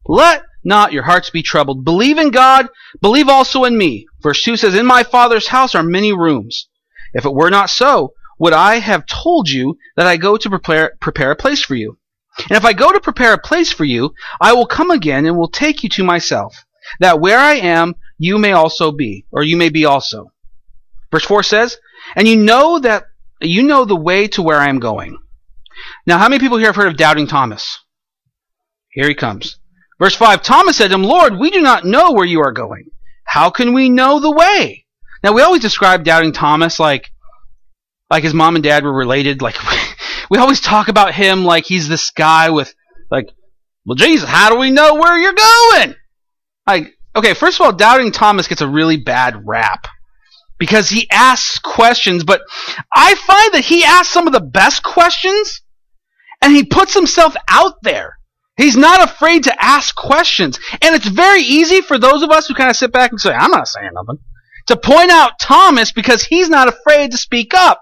Let not your hearts be troubled. Believe in God, believe also in me. Verse two says, in my Father's house are many rooms. If it were not so, would I have told you that I go to prepare, prepare a place for you? And if I go to prepare a place for you, I will come again and will take you to myself, that where I am, you may also be, or you may be also. Verse four says, And you know that you know the way to where I am going. Now, how many people here have heard of Doubting Thomas? Here he comes. Verse five, Thomas said to him, Lord, we do not know where you are going. How can we know the way? Now, we always describe Doubting Thomas like, like his mom and dad were related. Like we always talk about him like he's this guy with, like, well, Jesus, how do we know where you're going? Like, okay, first of all, Doubting Thomas gets a really bad rap because he asks questions, but I find that he asks some of the best questions, and he puts himself out there. He's not afraid to ask questions, and it's very easy for those of us who kind of sit back and say, I'm not saying nothing, to point out Thomas because he's not afraid to speak up.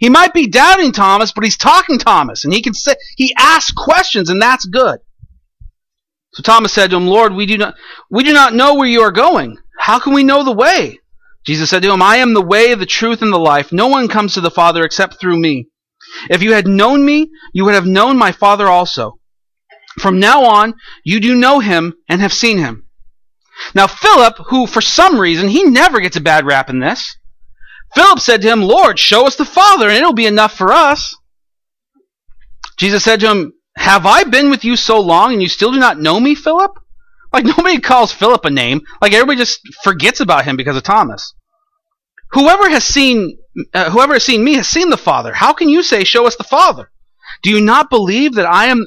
He might be doubting Thomas, but he's talking Thomas, and he can say, he asks questions, and that's good. So Thomas said to him, Lord, we do not we do not know where you are going. How can we know the way? Jesus said to him, I am the way, the truth, and the life. No one comes to the Father except through me. If you had known me, you would have known my Father also. From now on, you do know him and have seen him. Now Philip, who for some reason, he never gets a bad rap in this. Philip said to him, Lord, show us the Father, and it'll be enough for us. Jesus said to him, have I been with you so long and you still do not know me, Philip? Like, nobody calls Philip a name. Like, everybody just forgets about him because of Thomas. Whoever has seen uh, whoever has seen me has seen the Father. How can you say, show us the Father? Do you not believe that I am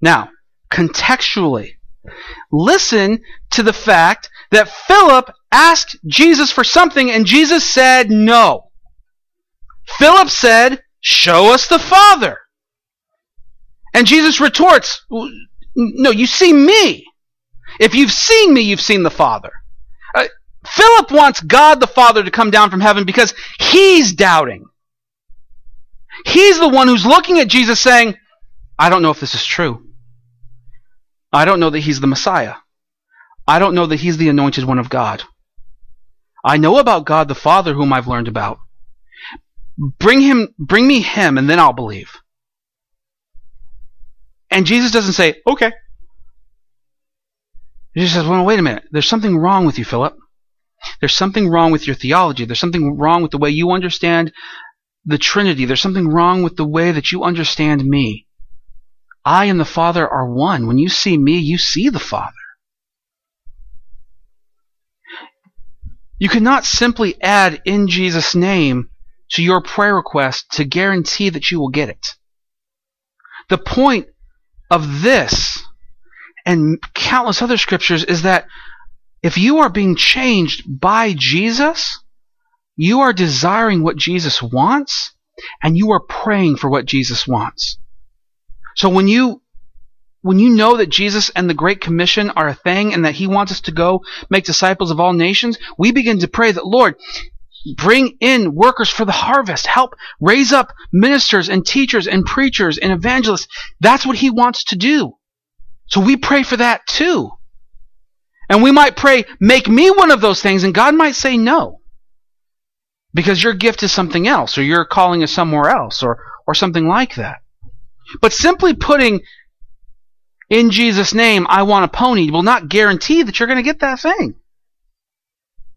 Now, contextually, listen to the fact that Philip asked Jesus for something, and Jesus said no. Philip said, show us the Father. And Jesus retorts, no, you see me. If you've seen me, you've seen the Father. Uh, Philip wants God the Father to come down from heaven because he's doubting. He's the one who's looking at Jesus saying, I don't know if this is true. I don't know that he's the Messiah. I don't know that he's the anointed one of God. I know about God the Father whom I've learned about. Bring him, bring me him, and then I'll believe. And Jesus doesn't say, okay. Jesus says, well, wait a minute. There's something wrong with you, Philip. There's something wrong with your theology. There's something wrong with the way you understand the Trinity. There's something wrong with the way that you understand me. I and the Father are one. When you see me, you see the Father. You cannot simply add in Jesus' name to your prayer request to guarantee that you will get it. The point of this and countless other scriptures is that if you are being changed by Jesus, you are desiring what Jesus wants, and you are praying for what Jesus wants. So when you when you know that Jesus and the Great Commission are a thing and that he wants us to go make disciples of all nations, we begin to pray that, Lord, bring in workers for the harvest. Help raise up ministers and teachers and preachers and evangelists. That's what he wants to do. So we pray for that too. And we might pray, make me one of those things, and God might say no. Because your gift is something else, or your calling is somewhere else, or, or something like that. But simply putting, in Jesus' name, I want a pony, will not guarantee that you're going to get that thing.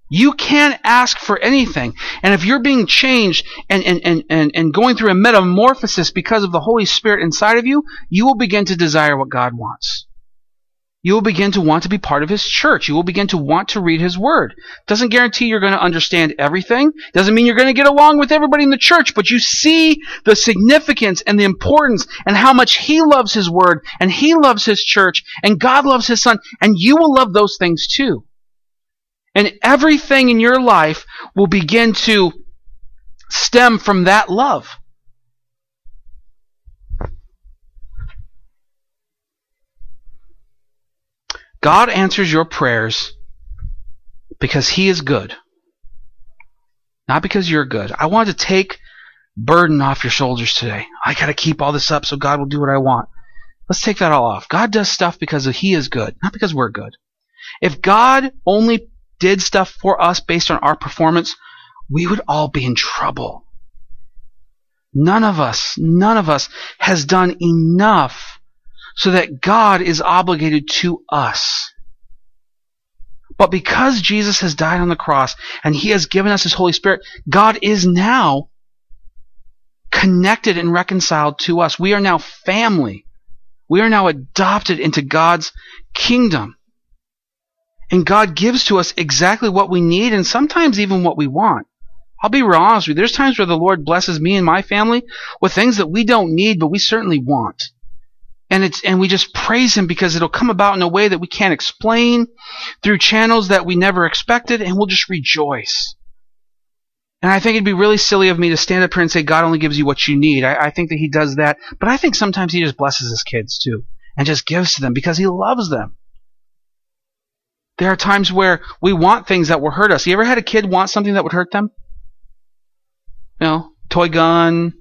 You can ask for anything. And if you're being changed and, and, and, and going through a metamorphosis because of the Holy Spirit inside of you, you will begin to desire what God wants. You will begin to want to be part of his church. You will begin to want to read his word. Doesn't guarantee you're going to understand everything. Doesn't mean you're going to get along with everybody in the church, but you see the significance and the importance and how much he loves his word and he loves his church and God loves his son, and you will love those things too. And everything in your life will begin to stem from that love. God answers your prayers because he is good, not because you're good. I wanted to take burden off your shoulders today. I got to keep all this up so God will do what I want. Let's take that all off. God does stuff because he is good, not because we're good. If God only did stuff for us based on our performance, we would all be in trouble. None of us, none of us has done enough so that God is obligated to us. But because Jesus has died on the cross and he has given us his Holy Spirit, God is now connected and reconciled to us. We are now family. We are now adopted into God's kingdom. And God gives to us exactly what we need and sometimes even what we want. I'll be real honest with you. There's times where the Lord blesses me and my family with things that we don't need, but we certainly want. And it's and we just praise him because it'll come about in a way that we can't explain, through channels that we never expected, and we'll just rejoice. And I think it'd be really silly of me to stand up here and say God only gives you what you need. I, I think that he does that. But I think sometimes he just blesses his kids too and just gives to them because he loves them. There are times where we want things that will hurt us. You ever had a kid want something that would hurt them? You know, toy gun,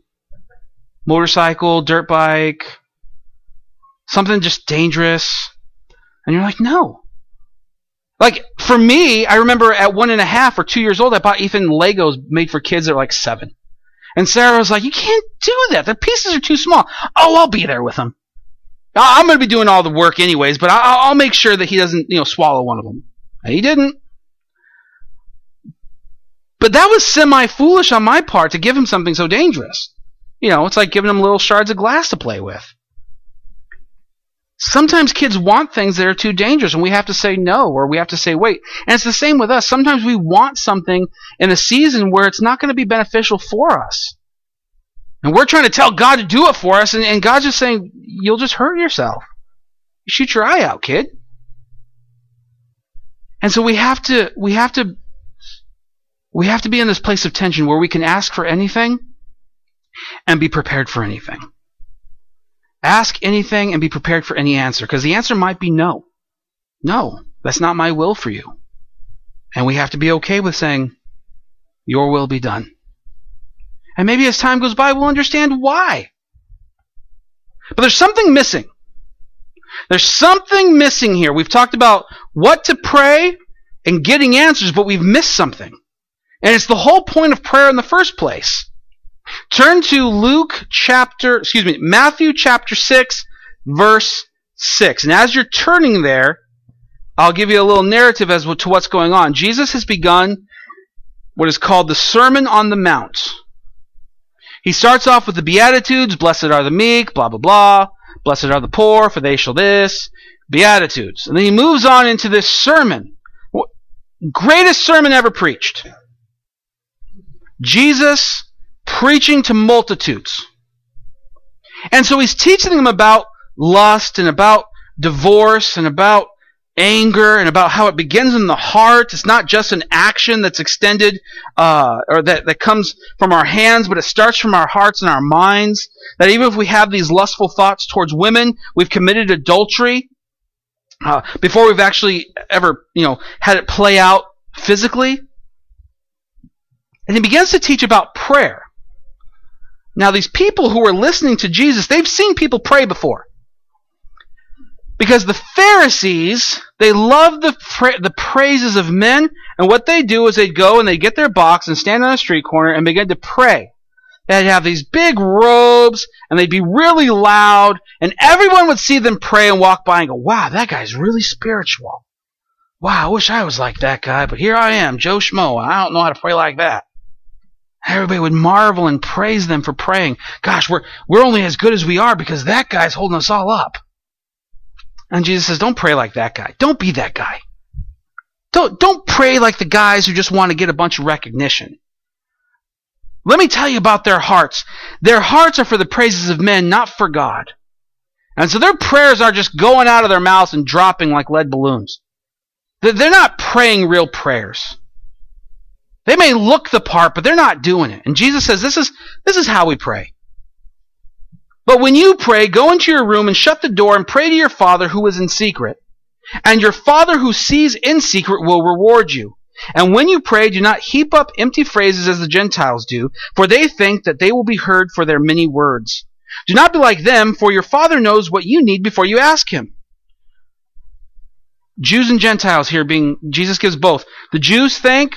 motorcycle, dirt bike, something just dangerous. And you're like, no. Like, for me, I remember at one and a half or two years old, I bought Ethan Legos made for kids that are like seven. And Sarah was like, you can't do that. Their pieces are too small. Oh, I'll be there with them. I'm going to be doing all the work anyways, but I'll make sure that he doesn't, you know, swallow one of them. And he didn't. But that was semi-foolish on my part to give him something so dangerous. You know, it's like giving him little shards of glass to play with. Sometimes kids want things that are too dangerous, and we have to say no, or we have to say wait. And it's the same with us. Sometimes we want something in a season where it's not going to be beneficial for us. And we're trying to tell God to do it for us, and, and God's just saying, you'll just hurt yourself. Shoot your eye out, kid. And so we have to, we have to, we have to be in this place of tension where we can ask for anything and be prepared for anything. Ask anything and be prepared for any answer, because the answer might be no. No, that's not my will for you. And we have to be okay with saying, your will be done. And maybe as time goes by, we'll understand why. But there's something missing. There's something missing here. We've talked about what to pray and getting answers, but we've missed something. And it's the whole point of prayer in the first place. Turn to Luke chapter, excuse me, Matthew chapter six, verse six. And as you're turning there, I'll give you a little narrative as to what's going on. Jesus has begun what is called the Sermon on the Mount. He starts off with the Beatitudes, blessed are the meek, blah, blah, blah. Blessed are the poor, for they shall this. Beatitudes. And then he moves on into this sermon. Greatest sermon ever preached. Jesus preaching to multitudes. And so he's teaching them about lust and about divorce and about anger and about how it begins in the heart. It's not just an action that's extended uh, or that, that comes from our hands, but it starts from our hearts and our minds. That even if we have these lustful thoughts towards women, we've committed adultery uh, before we've actually ever, you know, had it play out physically. And he begins to teach about prayer. Now, these people who are listening to Jesus, they've seen people pray before. Because the Pharisees, they love the pra- the praises of men, and what they do is they'd go and they'd get their box and stand on a street corner and begin to pray. They'd have these big robes, and they'd be really loud, and everyone would see them pray and walk by and go, wow, that guy's really spiritual. Wow, I wish I was like that guy, but here I am, Joe Schmo, and I don't know how to pray like that. Everybody would marvel and praise them for praying. Gosh, we're we're only as good as we are because that guy's holding us all up. And Jesus says, don't pray like that guy. Don't be that guy. Don't, don't pray like the guys who just want to get a bunch of recognition. Let me tell you about their hearts. Their hearts are for the praises of men, not for God. And so their prayers are just going out of their mouths and dropping like lead balloons. They're not praying real prayers. They may look the part, but they're not doing it. And Jesus says, this is, this is how we pray. But when you pray, go into your room and shut the door and pray to your Father who is in secret. And your Father who sees in secret will reward you. And when you pray, do not heap up empty phrases as the Gentiles do, for they think that they will be heard for their many words. Do not be like them, for your Father knows what you need before you ask Him. Jews and Gentiles here being, Jesus gives both. The Jews think,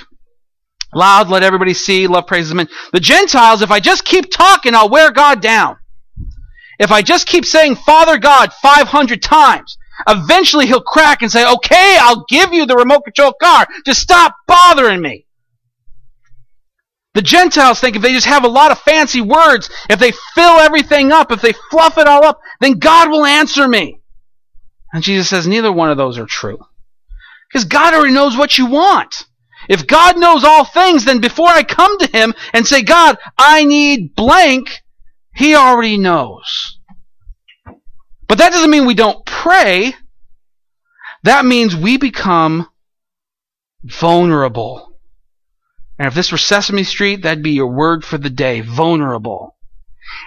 loud, let everybody see, love praises Him. The Gentiles, if I just keep talking, I'll wear God down. If I just keep saying Father God five hundred times, eventually He'll crack and say, okay, I'll give you the remote control car. Just stop bothering me. The Gentiles think if they just have a lot of fancy words, if they fill everything up, if they fluff it all up, then God will answer me. And Jesus says neither one of those are true. Because God already knows what you want. If God knows all things, then before I come to Him and say, God, I need blank, He already knows. But that doesn't mean we don't pray. That means we become vulnerable. And if this were Sesame Street, that'd be your word for the day, vulnerable.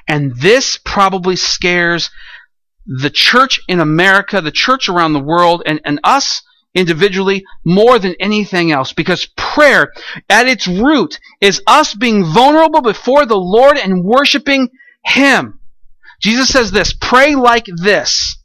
And this probably scares the church in America, the church around the world, and, and us individually more than anything else. Because prayer, at its root, is us being vulnerable before the Lord and worshiping Him. Jesus says this, pray like this.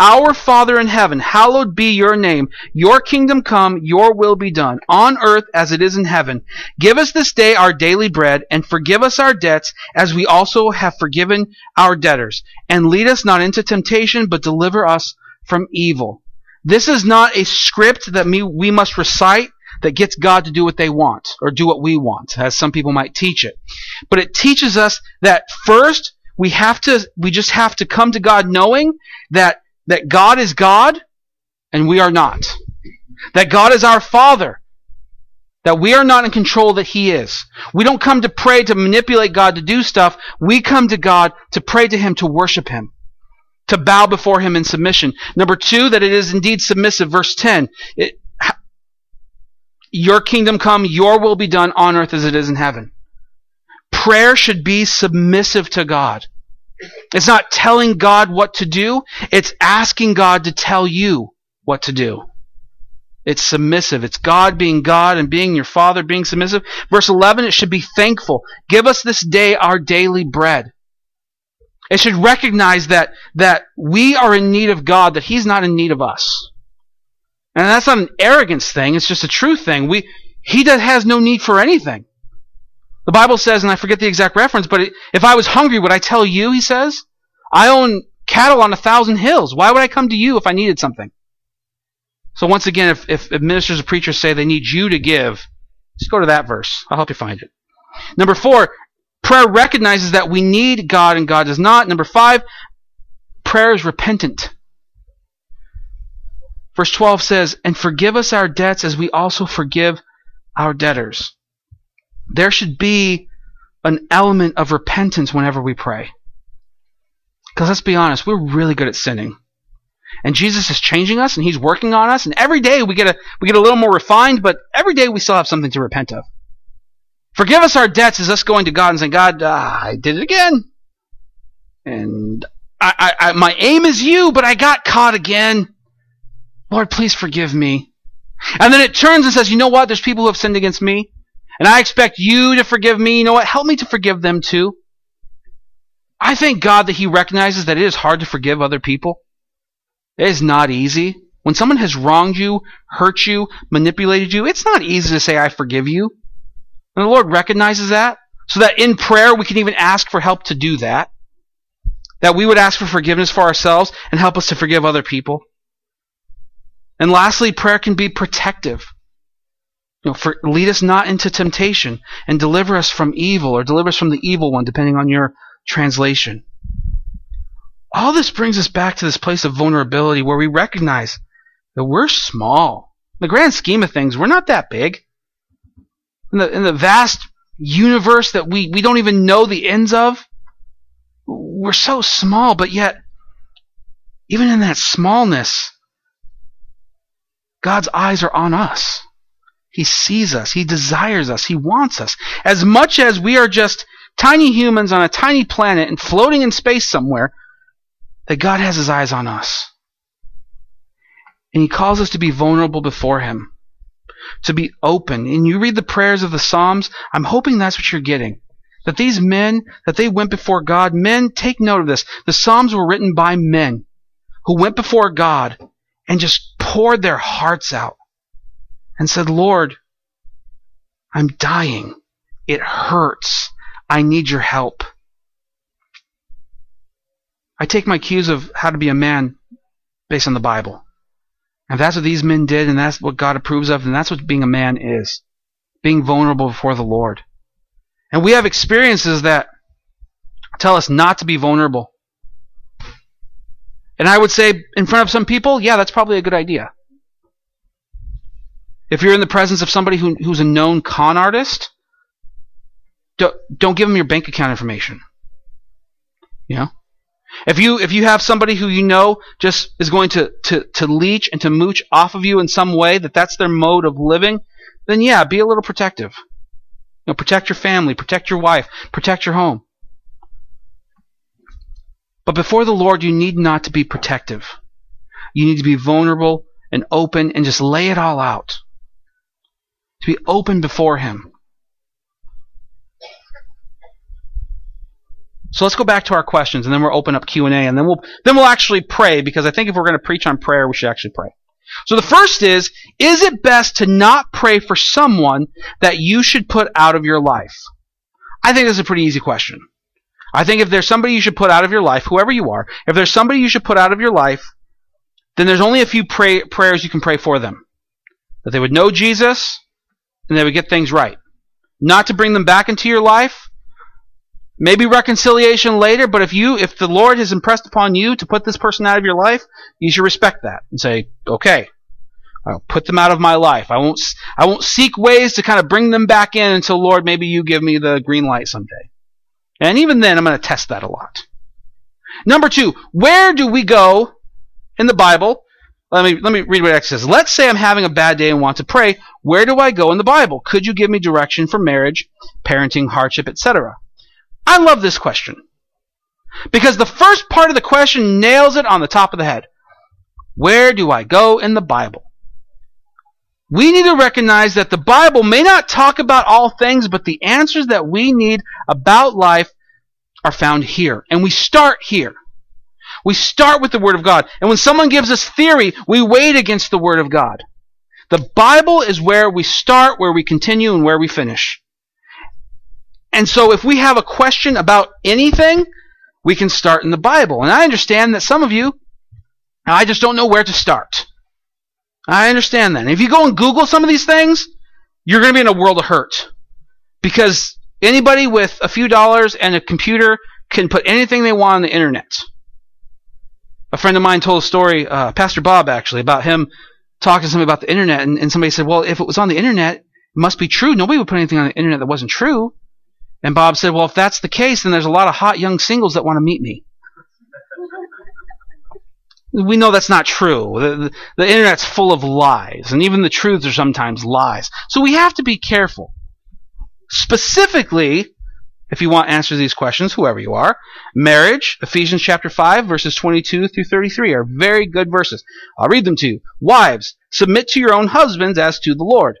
Our Father in heaven, hallowed be your name. Your kingdom come, your will be done, on earth as it is in heaven. Give us this day our daily bread, and forgive us our debts, as we also have forgiven our debtors. And lead us not into temptation, but deliver us from evil. This is not a script that we must recite that gets God to do what they want, or do what we want, as some people might teach it. But it teaches us that first, we have to, we just have to come to God knowing that That God is God, and we are not. That God is our Father. That we are not in control, that He is. We don't come to pray to manipulate God to do stuff. We come to God to pray to Him, to worship Him, to bow before Him in submission. Number two, that it is indeed submissive. Verse ten, it, your kingdom come, your will be done on earth as it is in heaven. Prayer should be submissive to God. It's not telling God what to do. It's asking God to tell you what to do. It's submissive. It's God being God and being your Father, being submissive. Verse eleven, it should be thankful. Give us this day our daily bread. It should recognize that, that we are in need of God, that He's not in need of us. And that's not an arrogance thing. It's just a true thing. We, He does, has no need for anything. The Bible says, and I forget the exact reference, but it, if I was hungry, would I tell you, He says? I own cattle on a thousand hills. Why would I come to you if I needed something? So once again, if, if, if ministers or preachers say they need you to give, just go to that verse. I'll help you find it. Number four, prayer recognizes that we need God and God does not. Number five, prayer is repentant. Verse twelve says, and forgive us our debts as we also forgive our debtors. There should be an element of repentance whenever we pray. Because let's be honest, we're really good at sinning. And Jesus is changing us and He's working on us. And every day we get a, we get a little more refined, but every day we still have something to repent of. Forgive us our debts is us going to God and saying, God, uh, I did it again. And I, I, I, my aim is you, but I got caught again. Lord, please forgive me. And then it turns and says, you know what? There's people who have sinned against me. And I expect you to forgive me. You know what? Help me to forgive them too. I thank God that He recognizes that it is hard to forgive other people. It is not easy. When someone has wronged you, hurt you, manipulated you, it's not easy to say, I forgive you. And the Lord recognizes that, so that in prayer we can even ask for help to do that. That we would ask for forgiveness for ourselves and help us to forgive other people. And lastly, prayer can be protective. You know, for, lead us not into temptation and deliver us from evil, or deliver us from the evil one, depending on your translation. All this brings us back to this place of vulnerability where we recognize that we're small. In the grand scheme of things, we're not that big. In the, in the vast universe that we, we don't even know the ends of, we're so small, but yet, even in that smallness, God's eyes are on us. He sees us. He desires us. He wants us. As much as we are just tiny humans on a tiny planet and floating in space somewhere, that God has His eyes on us. And He calls us to be vulnerable before Him. to be open. And you read the prayers of the Psalms, I'm hoping that's what you're getting. That these men, that they went before God. Men, take note of this. The Psalms were written by men who went before God and just poured their hearts out and said, Lord, I'm dying. It hurts. I need your help. I take my cues of how to be a man based on the Bible. And if that's what these men did, and that's what God approves of, and that's what being a man is, being vulnerable before the Lord. And we have experiences that tell us not to be vulnerable. And I would say, in front of some people, yeah, that's probably a good idea. If you're in the presence of somebody who, who's a known con artist, don't, don't give them your bank account information. You know? If you if you have somebody who you know just is going to, to, to leech and to mooch off of you in some way, that that's their mode of living, then yeah, be a little protective. You know, protect your family, protect your wife, protect your home. But before the Lord, you need not to be protective. You need to be vulnerable and open and just lay it all out. To be open before Him. So let's go back to our questions, and then we'll open up Q and A, and then we'll then we'll actually pray, because I think if we're going to preach on prayer, we should actually pray. So the first is, is it best to not pray for someone that you should put out of your life? I think this is a pretty easy question. I think if there's somebody you should put out of your life, whoever you are, if there's somebody you should put out of your life, then there's only a few pray, prayers you can pray for them. That they would know Jesus, and they would get things right. Not to bring them back into your life, maybe reconciliation later, but if you, if the Lord has impressed upon you to put this person out of your life, you should respect that and say, okay, I'll put them out of my life. I won't, I won't seek ways to kind of bring them back in until, Lord, maybe you give me the green light someday. And even then, I'm going to test that a lot. Number two, where do we go in the Bible? Let me, let me read what it says. Let's say I'm having a bad day and want to pray. Where do I go in the Bible? Could you give me direction for marriage, parenting, hardship, et cetera? I love this question, because the first part of the question nails it on the top of the head. Where do I go in the Bible? We need to recognize that the Bible may not talk about all things, but the answers that we need about life are found here. And we start here. We start with the Word of God. And when someone gives us theory, we weigh it against the Word of God. The Bible is where we start, where we continue, and where we finish. And so if we have a question about anything, we can start in the Bible. And I understand that some of you, I just don't know where to start. I understand that. And if you go and Google some of these things, you're going to be in a world of hurt. Because anybody with a few dollars and a computer can put anything they want on the internet. A friend of mine told a story, uh, Pastor Bob actually, about him talking to somebody about the internet. And, and somebody said, well, if it was on the internet, it must be true. Nobody would put anything on the internet that wasn't true. And Bob said, well, if that's the case, then there's a lot of hot young singles that want to meet me. We know that's not true. The, the, the internet's full of lies, and even the truths are sometimes lies. So we have to be careful. Specifically, if you want answers to these questions, whoever you are, marriage, Ephesians chapter five, verses twenty-two through thirty-three are very good verses. I'll read them to you. Wives, submit to your own husbands as to the Lord.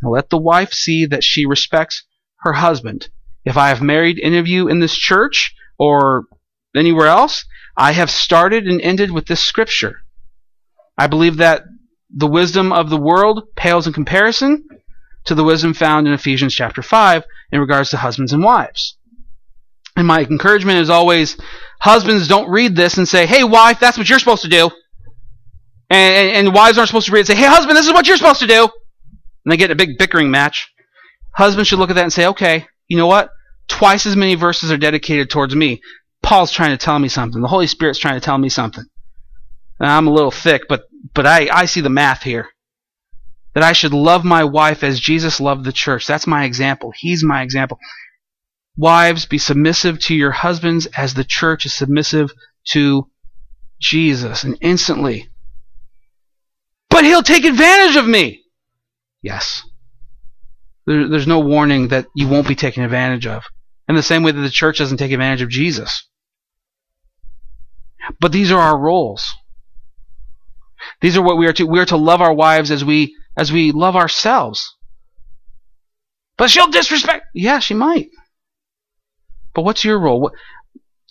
and let the wife see that she respects her husband. If I have married any of you in this church or anywhere else, I have started and ended with this scripture. I believe that the wisdom of the world pales in comparison to the wisdom found in Ephesians chapter five in regards to husbands and wives. And my encouragement is always, husbands, don't read this and say, hey, wife, that's what you're supposed to do. And, and, and wives aren't supposed to read it and say, hey, husband, this is what you're supposed to do. And they get in a big bickering match. Husbands should look at that and say, okay, you know what? Twice as many verses are dedicated towards me. Paul's trying to tell me something. The Holy Spirit's trying to tell me something. Now, I'm a little thick, but, but I, I see the math here. That I should love my wife as Jesus loved the church. That's my example. He's my example. Wives, be submissive to your husbands as the church is submissive to Jesus. And instantly, but he'll take advantage of me. Yes. There, there's no warning that you won't be taken advantage of. In the same way that the church doesn't take advantage of Jesus. But these are our roles. These are what we are to. We are to love our wives as we as we love ourselves. But she'll disrespect. Yeah, she might. But what's your role? What,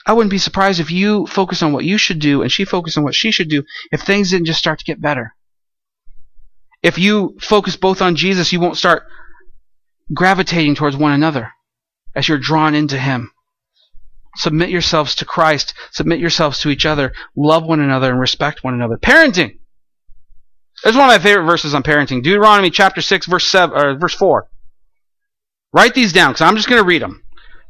I wouldn't be surprised if you focus on what you should do and she focused on what she should do if things didn't just start to get better. If you focus both on Jesus, you won't start gravitating towards one another as you're drawn into him. Submit yourselves to Christ. Submit yourselves to each other. Love one another and respect one another. Parenting. That's one of my favorite verses on parenting. Deuteronomy chapter six, verse seven, or verse four. Write these down because I'm just going to read them.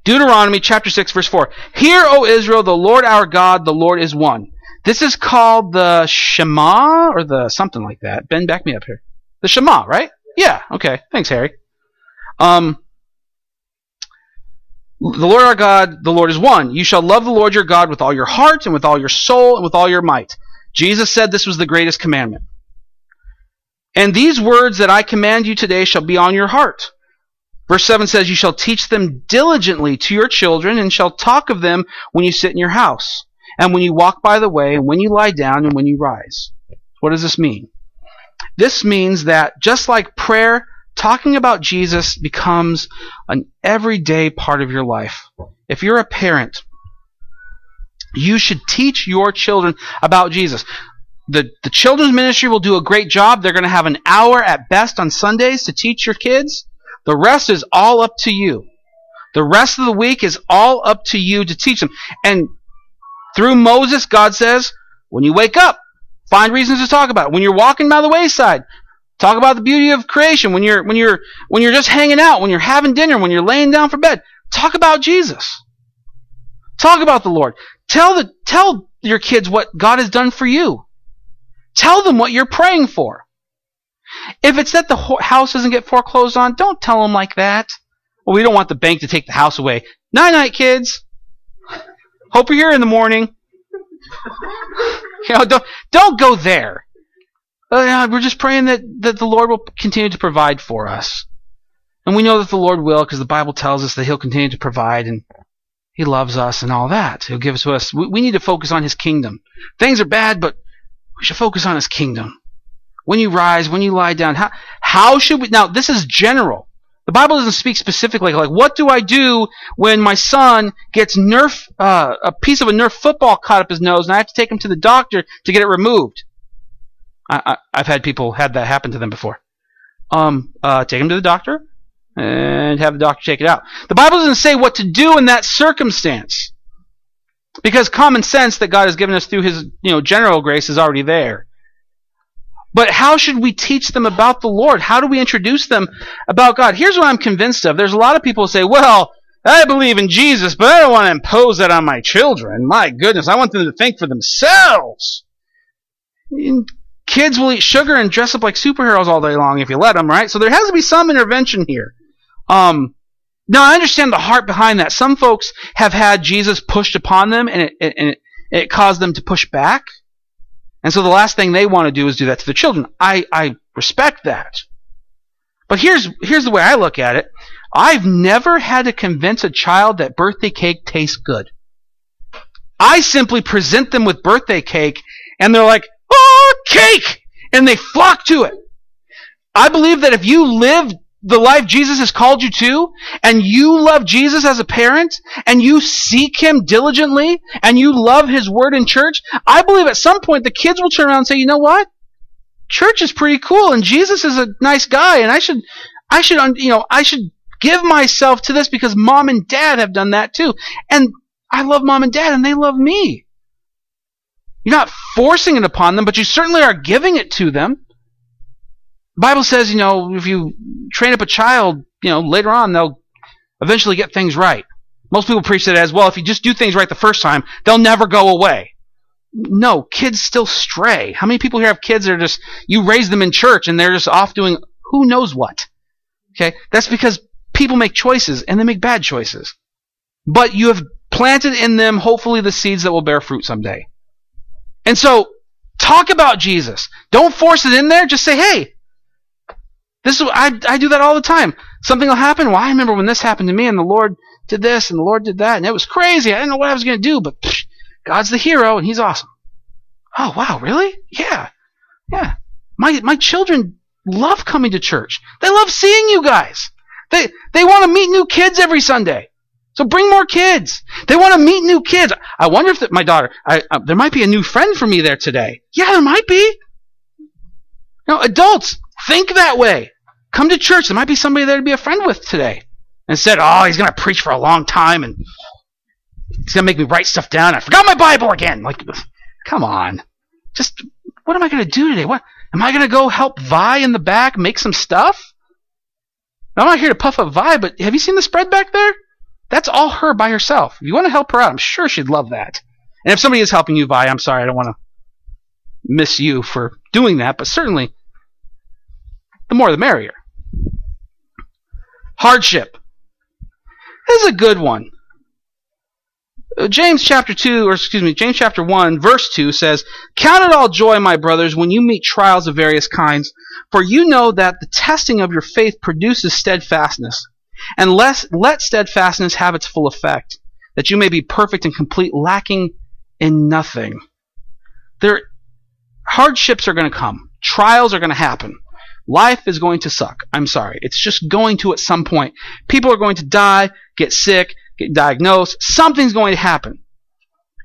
Deuteronomy chapter six, verse four. Hear, O Israel, the Lord our God, the Lord is one. This is called the Shema or the something like that. Ben, back me up here. The Shema, right? Yeah. Okay. Thanks, Harry. Um. The Lord our God, the Lord is one. You shall love the Lord your God with all your heart and with all your soul and with all your might. Jesus said this was the greatest commandment. And these words that I command you today shall be on your heart. Verse seven says, you shall teach them diligently to your children and shall talk of them when you sit in your house and when you walk by the way and when you lie down and when you rise. What does this mean? This means that just like prayer, talking about Jesus becomes an everyday part of your life. If you're a parent, you should teach your children about Jesus. The, the children's ministry will do a great job. They're going to have an hour at best on Sundays to teach your kids. The rest is all up to you. The rest of the week is all up to you to teach them. And through Moses, God says, when you wake up, find reasons to talk about it. When you're walking by the wayside, talk about the beauty of creation. When you're when you're when you're just hanging out, when you're having dinner, when you're laying down for bed, talk about Jesus. Talk about the Lord. Tell the tell your kids what God has done for you. Tell them what you're praying for. If it's that the house doesn't get foreclosed on, don't tell them like that. Well, we don't want the bank to take the house away. Night night, kids. Hope you're here in the morning. You know, don't don't go there. Uh, we're just praying that, that the Lord will continue to provide for us. And we know that the Lord will because the Bible tells us that he'll continue to provide and he loves us and all that. He'll give it to us. We, we need to focus on his kingdom. Things are bad, but we should focus on his kingdom. When you rise, when you lie down, how, how should we... Now, this is general. The Bible doesn't speak specifically. Like, what do I do when my son gets Nerf uh, a piece of a Nerf football caught up his nose and I have to take him to the doctor to get it removed? I, I've had people had that happen to them before. Um, uh, take them to the doctor and have the doctor take it out. The Bible doesn't say what to do in that circumstance because common sense that God has given us through his, you know, general grace is already there. But how should we teach them about the Lord? How do we introduce them about God? Here's what I'm convinced of. There's a lot of people who say, well, I believe in Jesus, but I don't want to impose that on my children. My goodness, I want them to think for themselves. In, Kids will eat sugar and dress up like superheroes all day long if you let them, right? So there has to be some intervention here. Um, now, I understand the heart behind that. Some folks have had Jesus pushed upon them, and it, it, and it, it caused them to push back. And so the last thing they want to do is do that to their children. I, I respect that. But here's, here's the way I look at it. I've never had to convince a child that birthday cake tastes good. I simply present them with birthday cake, and they're like, oh, cake! And they flock to it. I believe that if you live the life Jesus has called you to, and you love Jesus as a parent, and you seek him diligently, and you love his word in church, I believe at some point the kids will turn around and say, you know what? Church is pretty cool, and Jesus is a nice guy, and I should I should, you know, I should give myself to this because mom and dad have done that too. And I love mom and dad, and they love me. You're not forcing it upon them, but you certainly are giving it to them. The Bible says, you know, if you train up a child, you know, later on they'll eventually get things right. Most people preach that as, well, if you just do things right the first time, they'll never go away. No, kids still stray. How many people here have kids that are just, you raise them in church and they're just off doing who knows what? Okay, that's because people make choices, and they make bad choices. But you have planted in them, hopefully, the seeds that will bear fruit someday. And so, talk about Jesus. Don't force it in there. Just say, hey, this is, I, I do that all the time. Something will happen. Well, I remember when this happened to me, and the Lord did this, and the Lord did that, and it was crazy. I didn't know what I was going to do, but psh, God's the hero, and he's awesome. Oh, wow, really? Yeah. Yeah. My, my children love coming to church. They love seeing you guys. They, they want to meet new kids every Sunday. So bring more kids. They want to meet new kids. I wonder if the, my daughter, I, uh, there might be a new friend for me there today. Yeah, there might be. You know, adults, think that way. Come to church. There might be somebody there to be a friend with today. Instead, oh, he's going to preach for a long time, and he's going to make me write stuff down. I forgot my Bible again. Like, come on. Just, what am I going to do today? What am I going to go help Vi in the back make some stuff? I'm not here to puff up Vi, but have you seen the spread back there? That's all her by herself. If you want to help her out, I'm sure she'd love that. And if somebody is helping you, Vi, I'm sorry, I don't want to miss you for doing that, but certainly the more the merrier. Hardship. This is a good one. James chapter two, or excuse me, James chapter one, verse two says, "Count it all joy, my brothers, when you meet trials of various kinds, for you know that the testing of your faith produces steadfastness. And let, let steadfastness have its full effect, that you may be perfect and complete, lacking in nothing." There, hardships are going to come. Trials are going to happen. Life is going to suck. I'm sorry. It's just going to at some point. People are going to die, get sick, get diagnosed. Something's going to happen.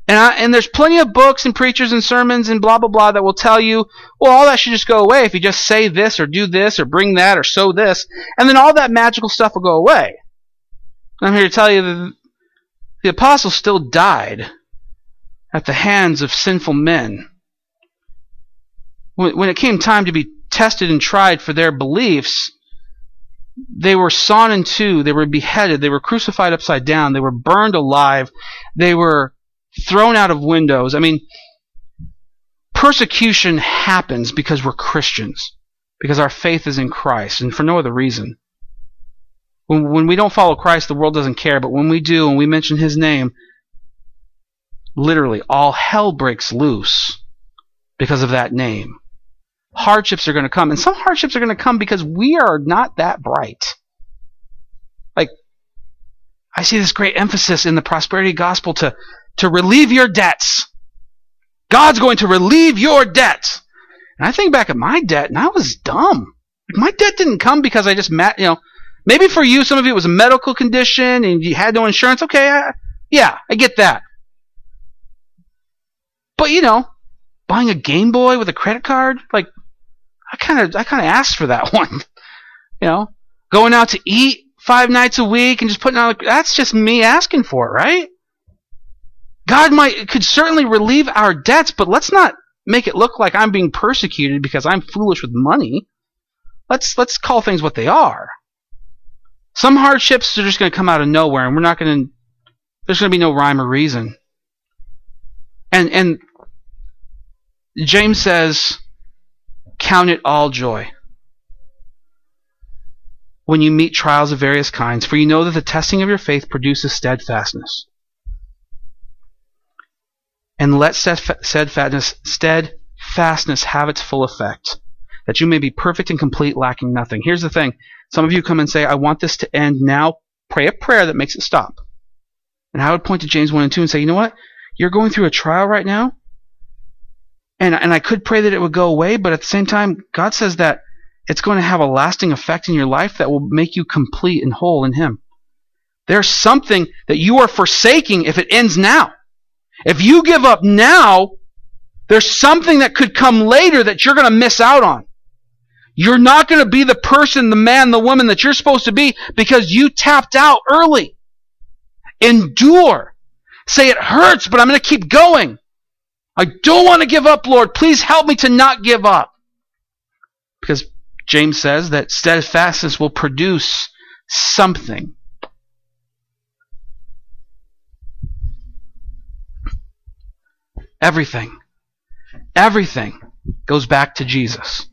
And, I, and there's plenty of books and preachers and sermons and blah, blah, blah that will tell you, well, all that should just go away if you just say this or do this or bring that or sow this. And then all that magical stuff will go away. And I'm here to tell you that the apostles still died at the hands of sinful men. When, when it came time to be tested and tried for their beliefs, they were sawn in two, they were beheaded, they were crucified upside down, they were burned alive, they were thrown out of windows. I mean, persecution happens because we're Christians, because our faith is in Christ, and for no other reason. When, when we don't follow Christ, the world doesn't care, but when we do, and we mention his name, literally all hell breaks loose because of that name. Hardships are going to come, and some hardships are going to come because we are not that bright. Like, I see this great emphasis in the prosperity gospel to to relieve your debts. God's going to relieve your debts. And I think back at my debt, and I was dumb. My debt didn't come because I just, you know, maybe for you, some of you, it was a medical condition, and you had no insurance. Okay, I, yeah, I get that. But, you know, buying a Game Boy with a credit card, like, I kind of I kind of asked for that one. You know, going out to eat five nights a week and just putting out, that's just me asking for it, right? God might could certainly relieve our debts, but let's not make it look like I'm being persecuted because I'm foolish with money. Let's let's call things what they are. Some hardships are just going to come out of nowhere, and we're not going to there's going to be no rhyme or reason. And and James says, "Count it all joy when you meet trials of various kinds, for you know that the testing of your faith produces steadfastness. And let steadfastness, steadfastness have its full effect, that you may be perfect and complete, lacking nothing." Here's the thing. Some of you come and say, "I want this to end now." Pray a prayer that makes it stop. And I would point to James one and two and say, you know what? You're going through a trial right now, and, and I could pray that it would go away, but at the same time, God says that it's going to have a lasting effect in your life that will make you complete and whole in him. There's something that you are forsaking if it ends now. If you give up now, there's something that could come later that you're going to miss out on. You're not going to be the person, the man, the woman that you're supposed to be because you tapped out early. Endure. Say, it hurts, but I'm going to keep going. I don't want to give up, Lord. Please help me to not give up. Because James says that steadfastness will produce something. Everything. Everything goes back to Jesus.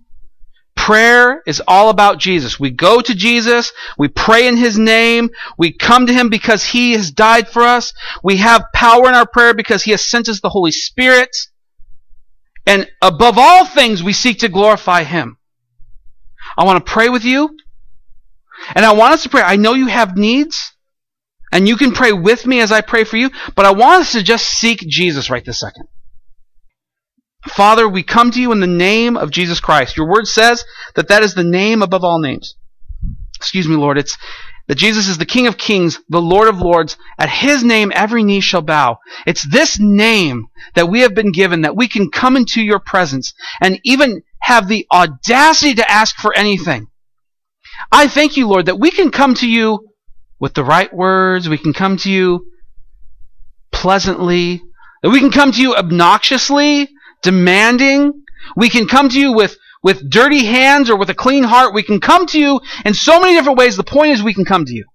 Prayer is all about Jesus. We go to Jesus. We pray in His name. We come to Him because He has died for us. We have power in our prayer because He has sent us the Holy Spirit. And above all things, we seek to glorify Him. I want to pray with you. And I want us to pray. I know you have needs. And you can pray with me as I pray for you. But I want us to just seek Jesus right this second. Father, we come to you in the name of Jesus Christ. Your word says that that is the name above all names. Excuse me, Lord. It's that Jesus is the King of Kings, the Lord of Lords. At His name, every knee shall bow. It's this name that we have been given, that we can come into your presence and even have the audacity to ask for anything. I thank you, Lord, that we can come to you with the right words. We can come to you pleasantly. That we can come to you obnoxiously, demanding. We can come to you with, with dirty hands or with a clean heart. We can come to you in so many different ways. The point is we can come to you.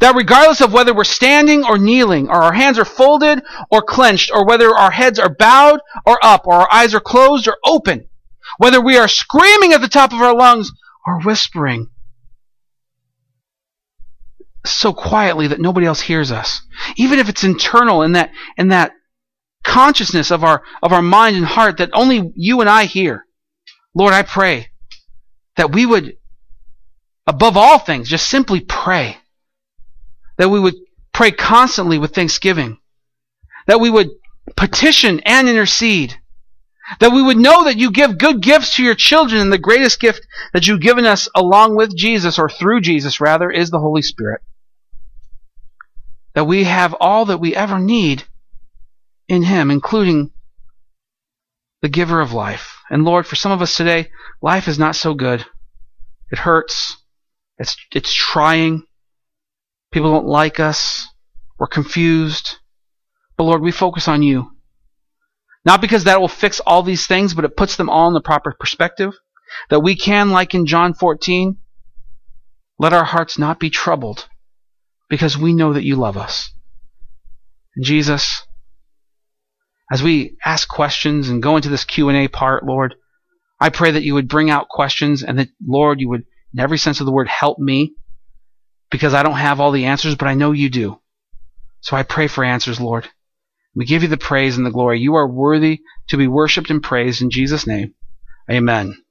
That regardless of whether we're standing or kneeling, or our hands are folded or clenched, or whether our heads are bowed or up, or our eyes are closed or open, whether we are screaming at the top of our lungs or whispering so quietly that nobody else hears us, even if it's internal in that, in that consciousness of our of our mind and heart that only you and I hear. Lord, I pray that we would, above all things, just simply pray. That we would pray constantly with thanksgiving. That we would petition and intercede. That we would know that you give good gifts to your children, and the greatest gift that you've given us along with Jesus, or through Jesus rather, is the Holy Spirit. That we have all that we ever need in Him, including the giver of life. And Lord, for some of us today, life is not so good. It hurts. It's, it's trying. People don't like us. We're confused. But Lord, we focus on you. Not because that will fix all these things, but it puts them all in the proper perspective. That we can, like in John fourteen, let our hearts not be troubled, because we know that you love us. And Jesus, as we ask questions and go into this Q and A part, Lord, I pray that you would bring out questions, and that, Lord, you would, in every sense of the word, help me, because I don't have all the answers, but I know you do. So I pray for answers, Lord. We give you the praise and the glory. You are worthy to be worshipped and praised in Jesus' name. Amen.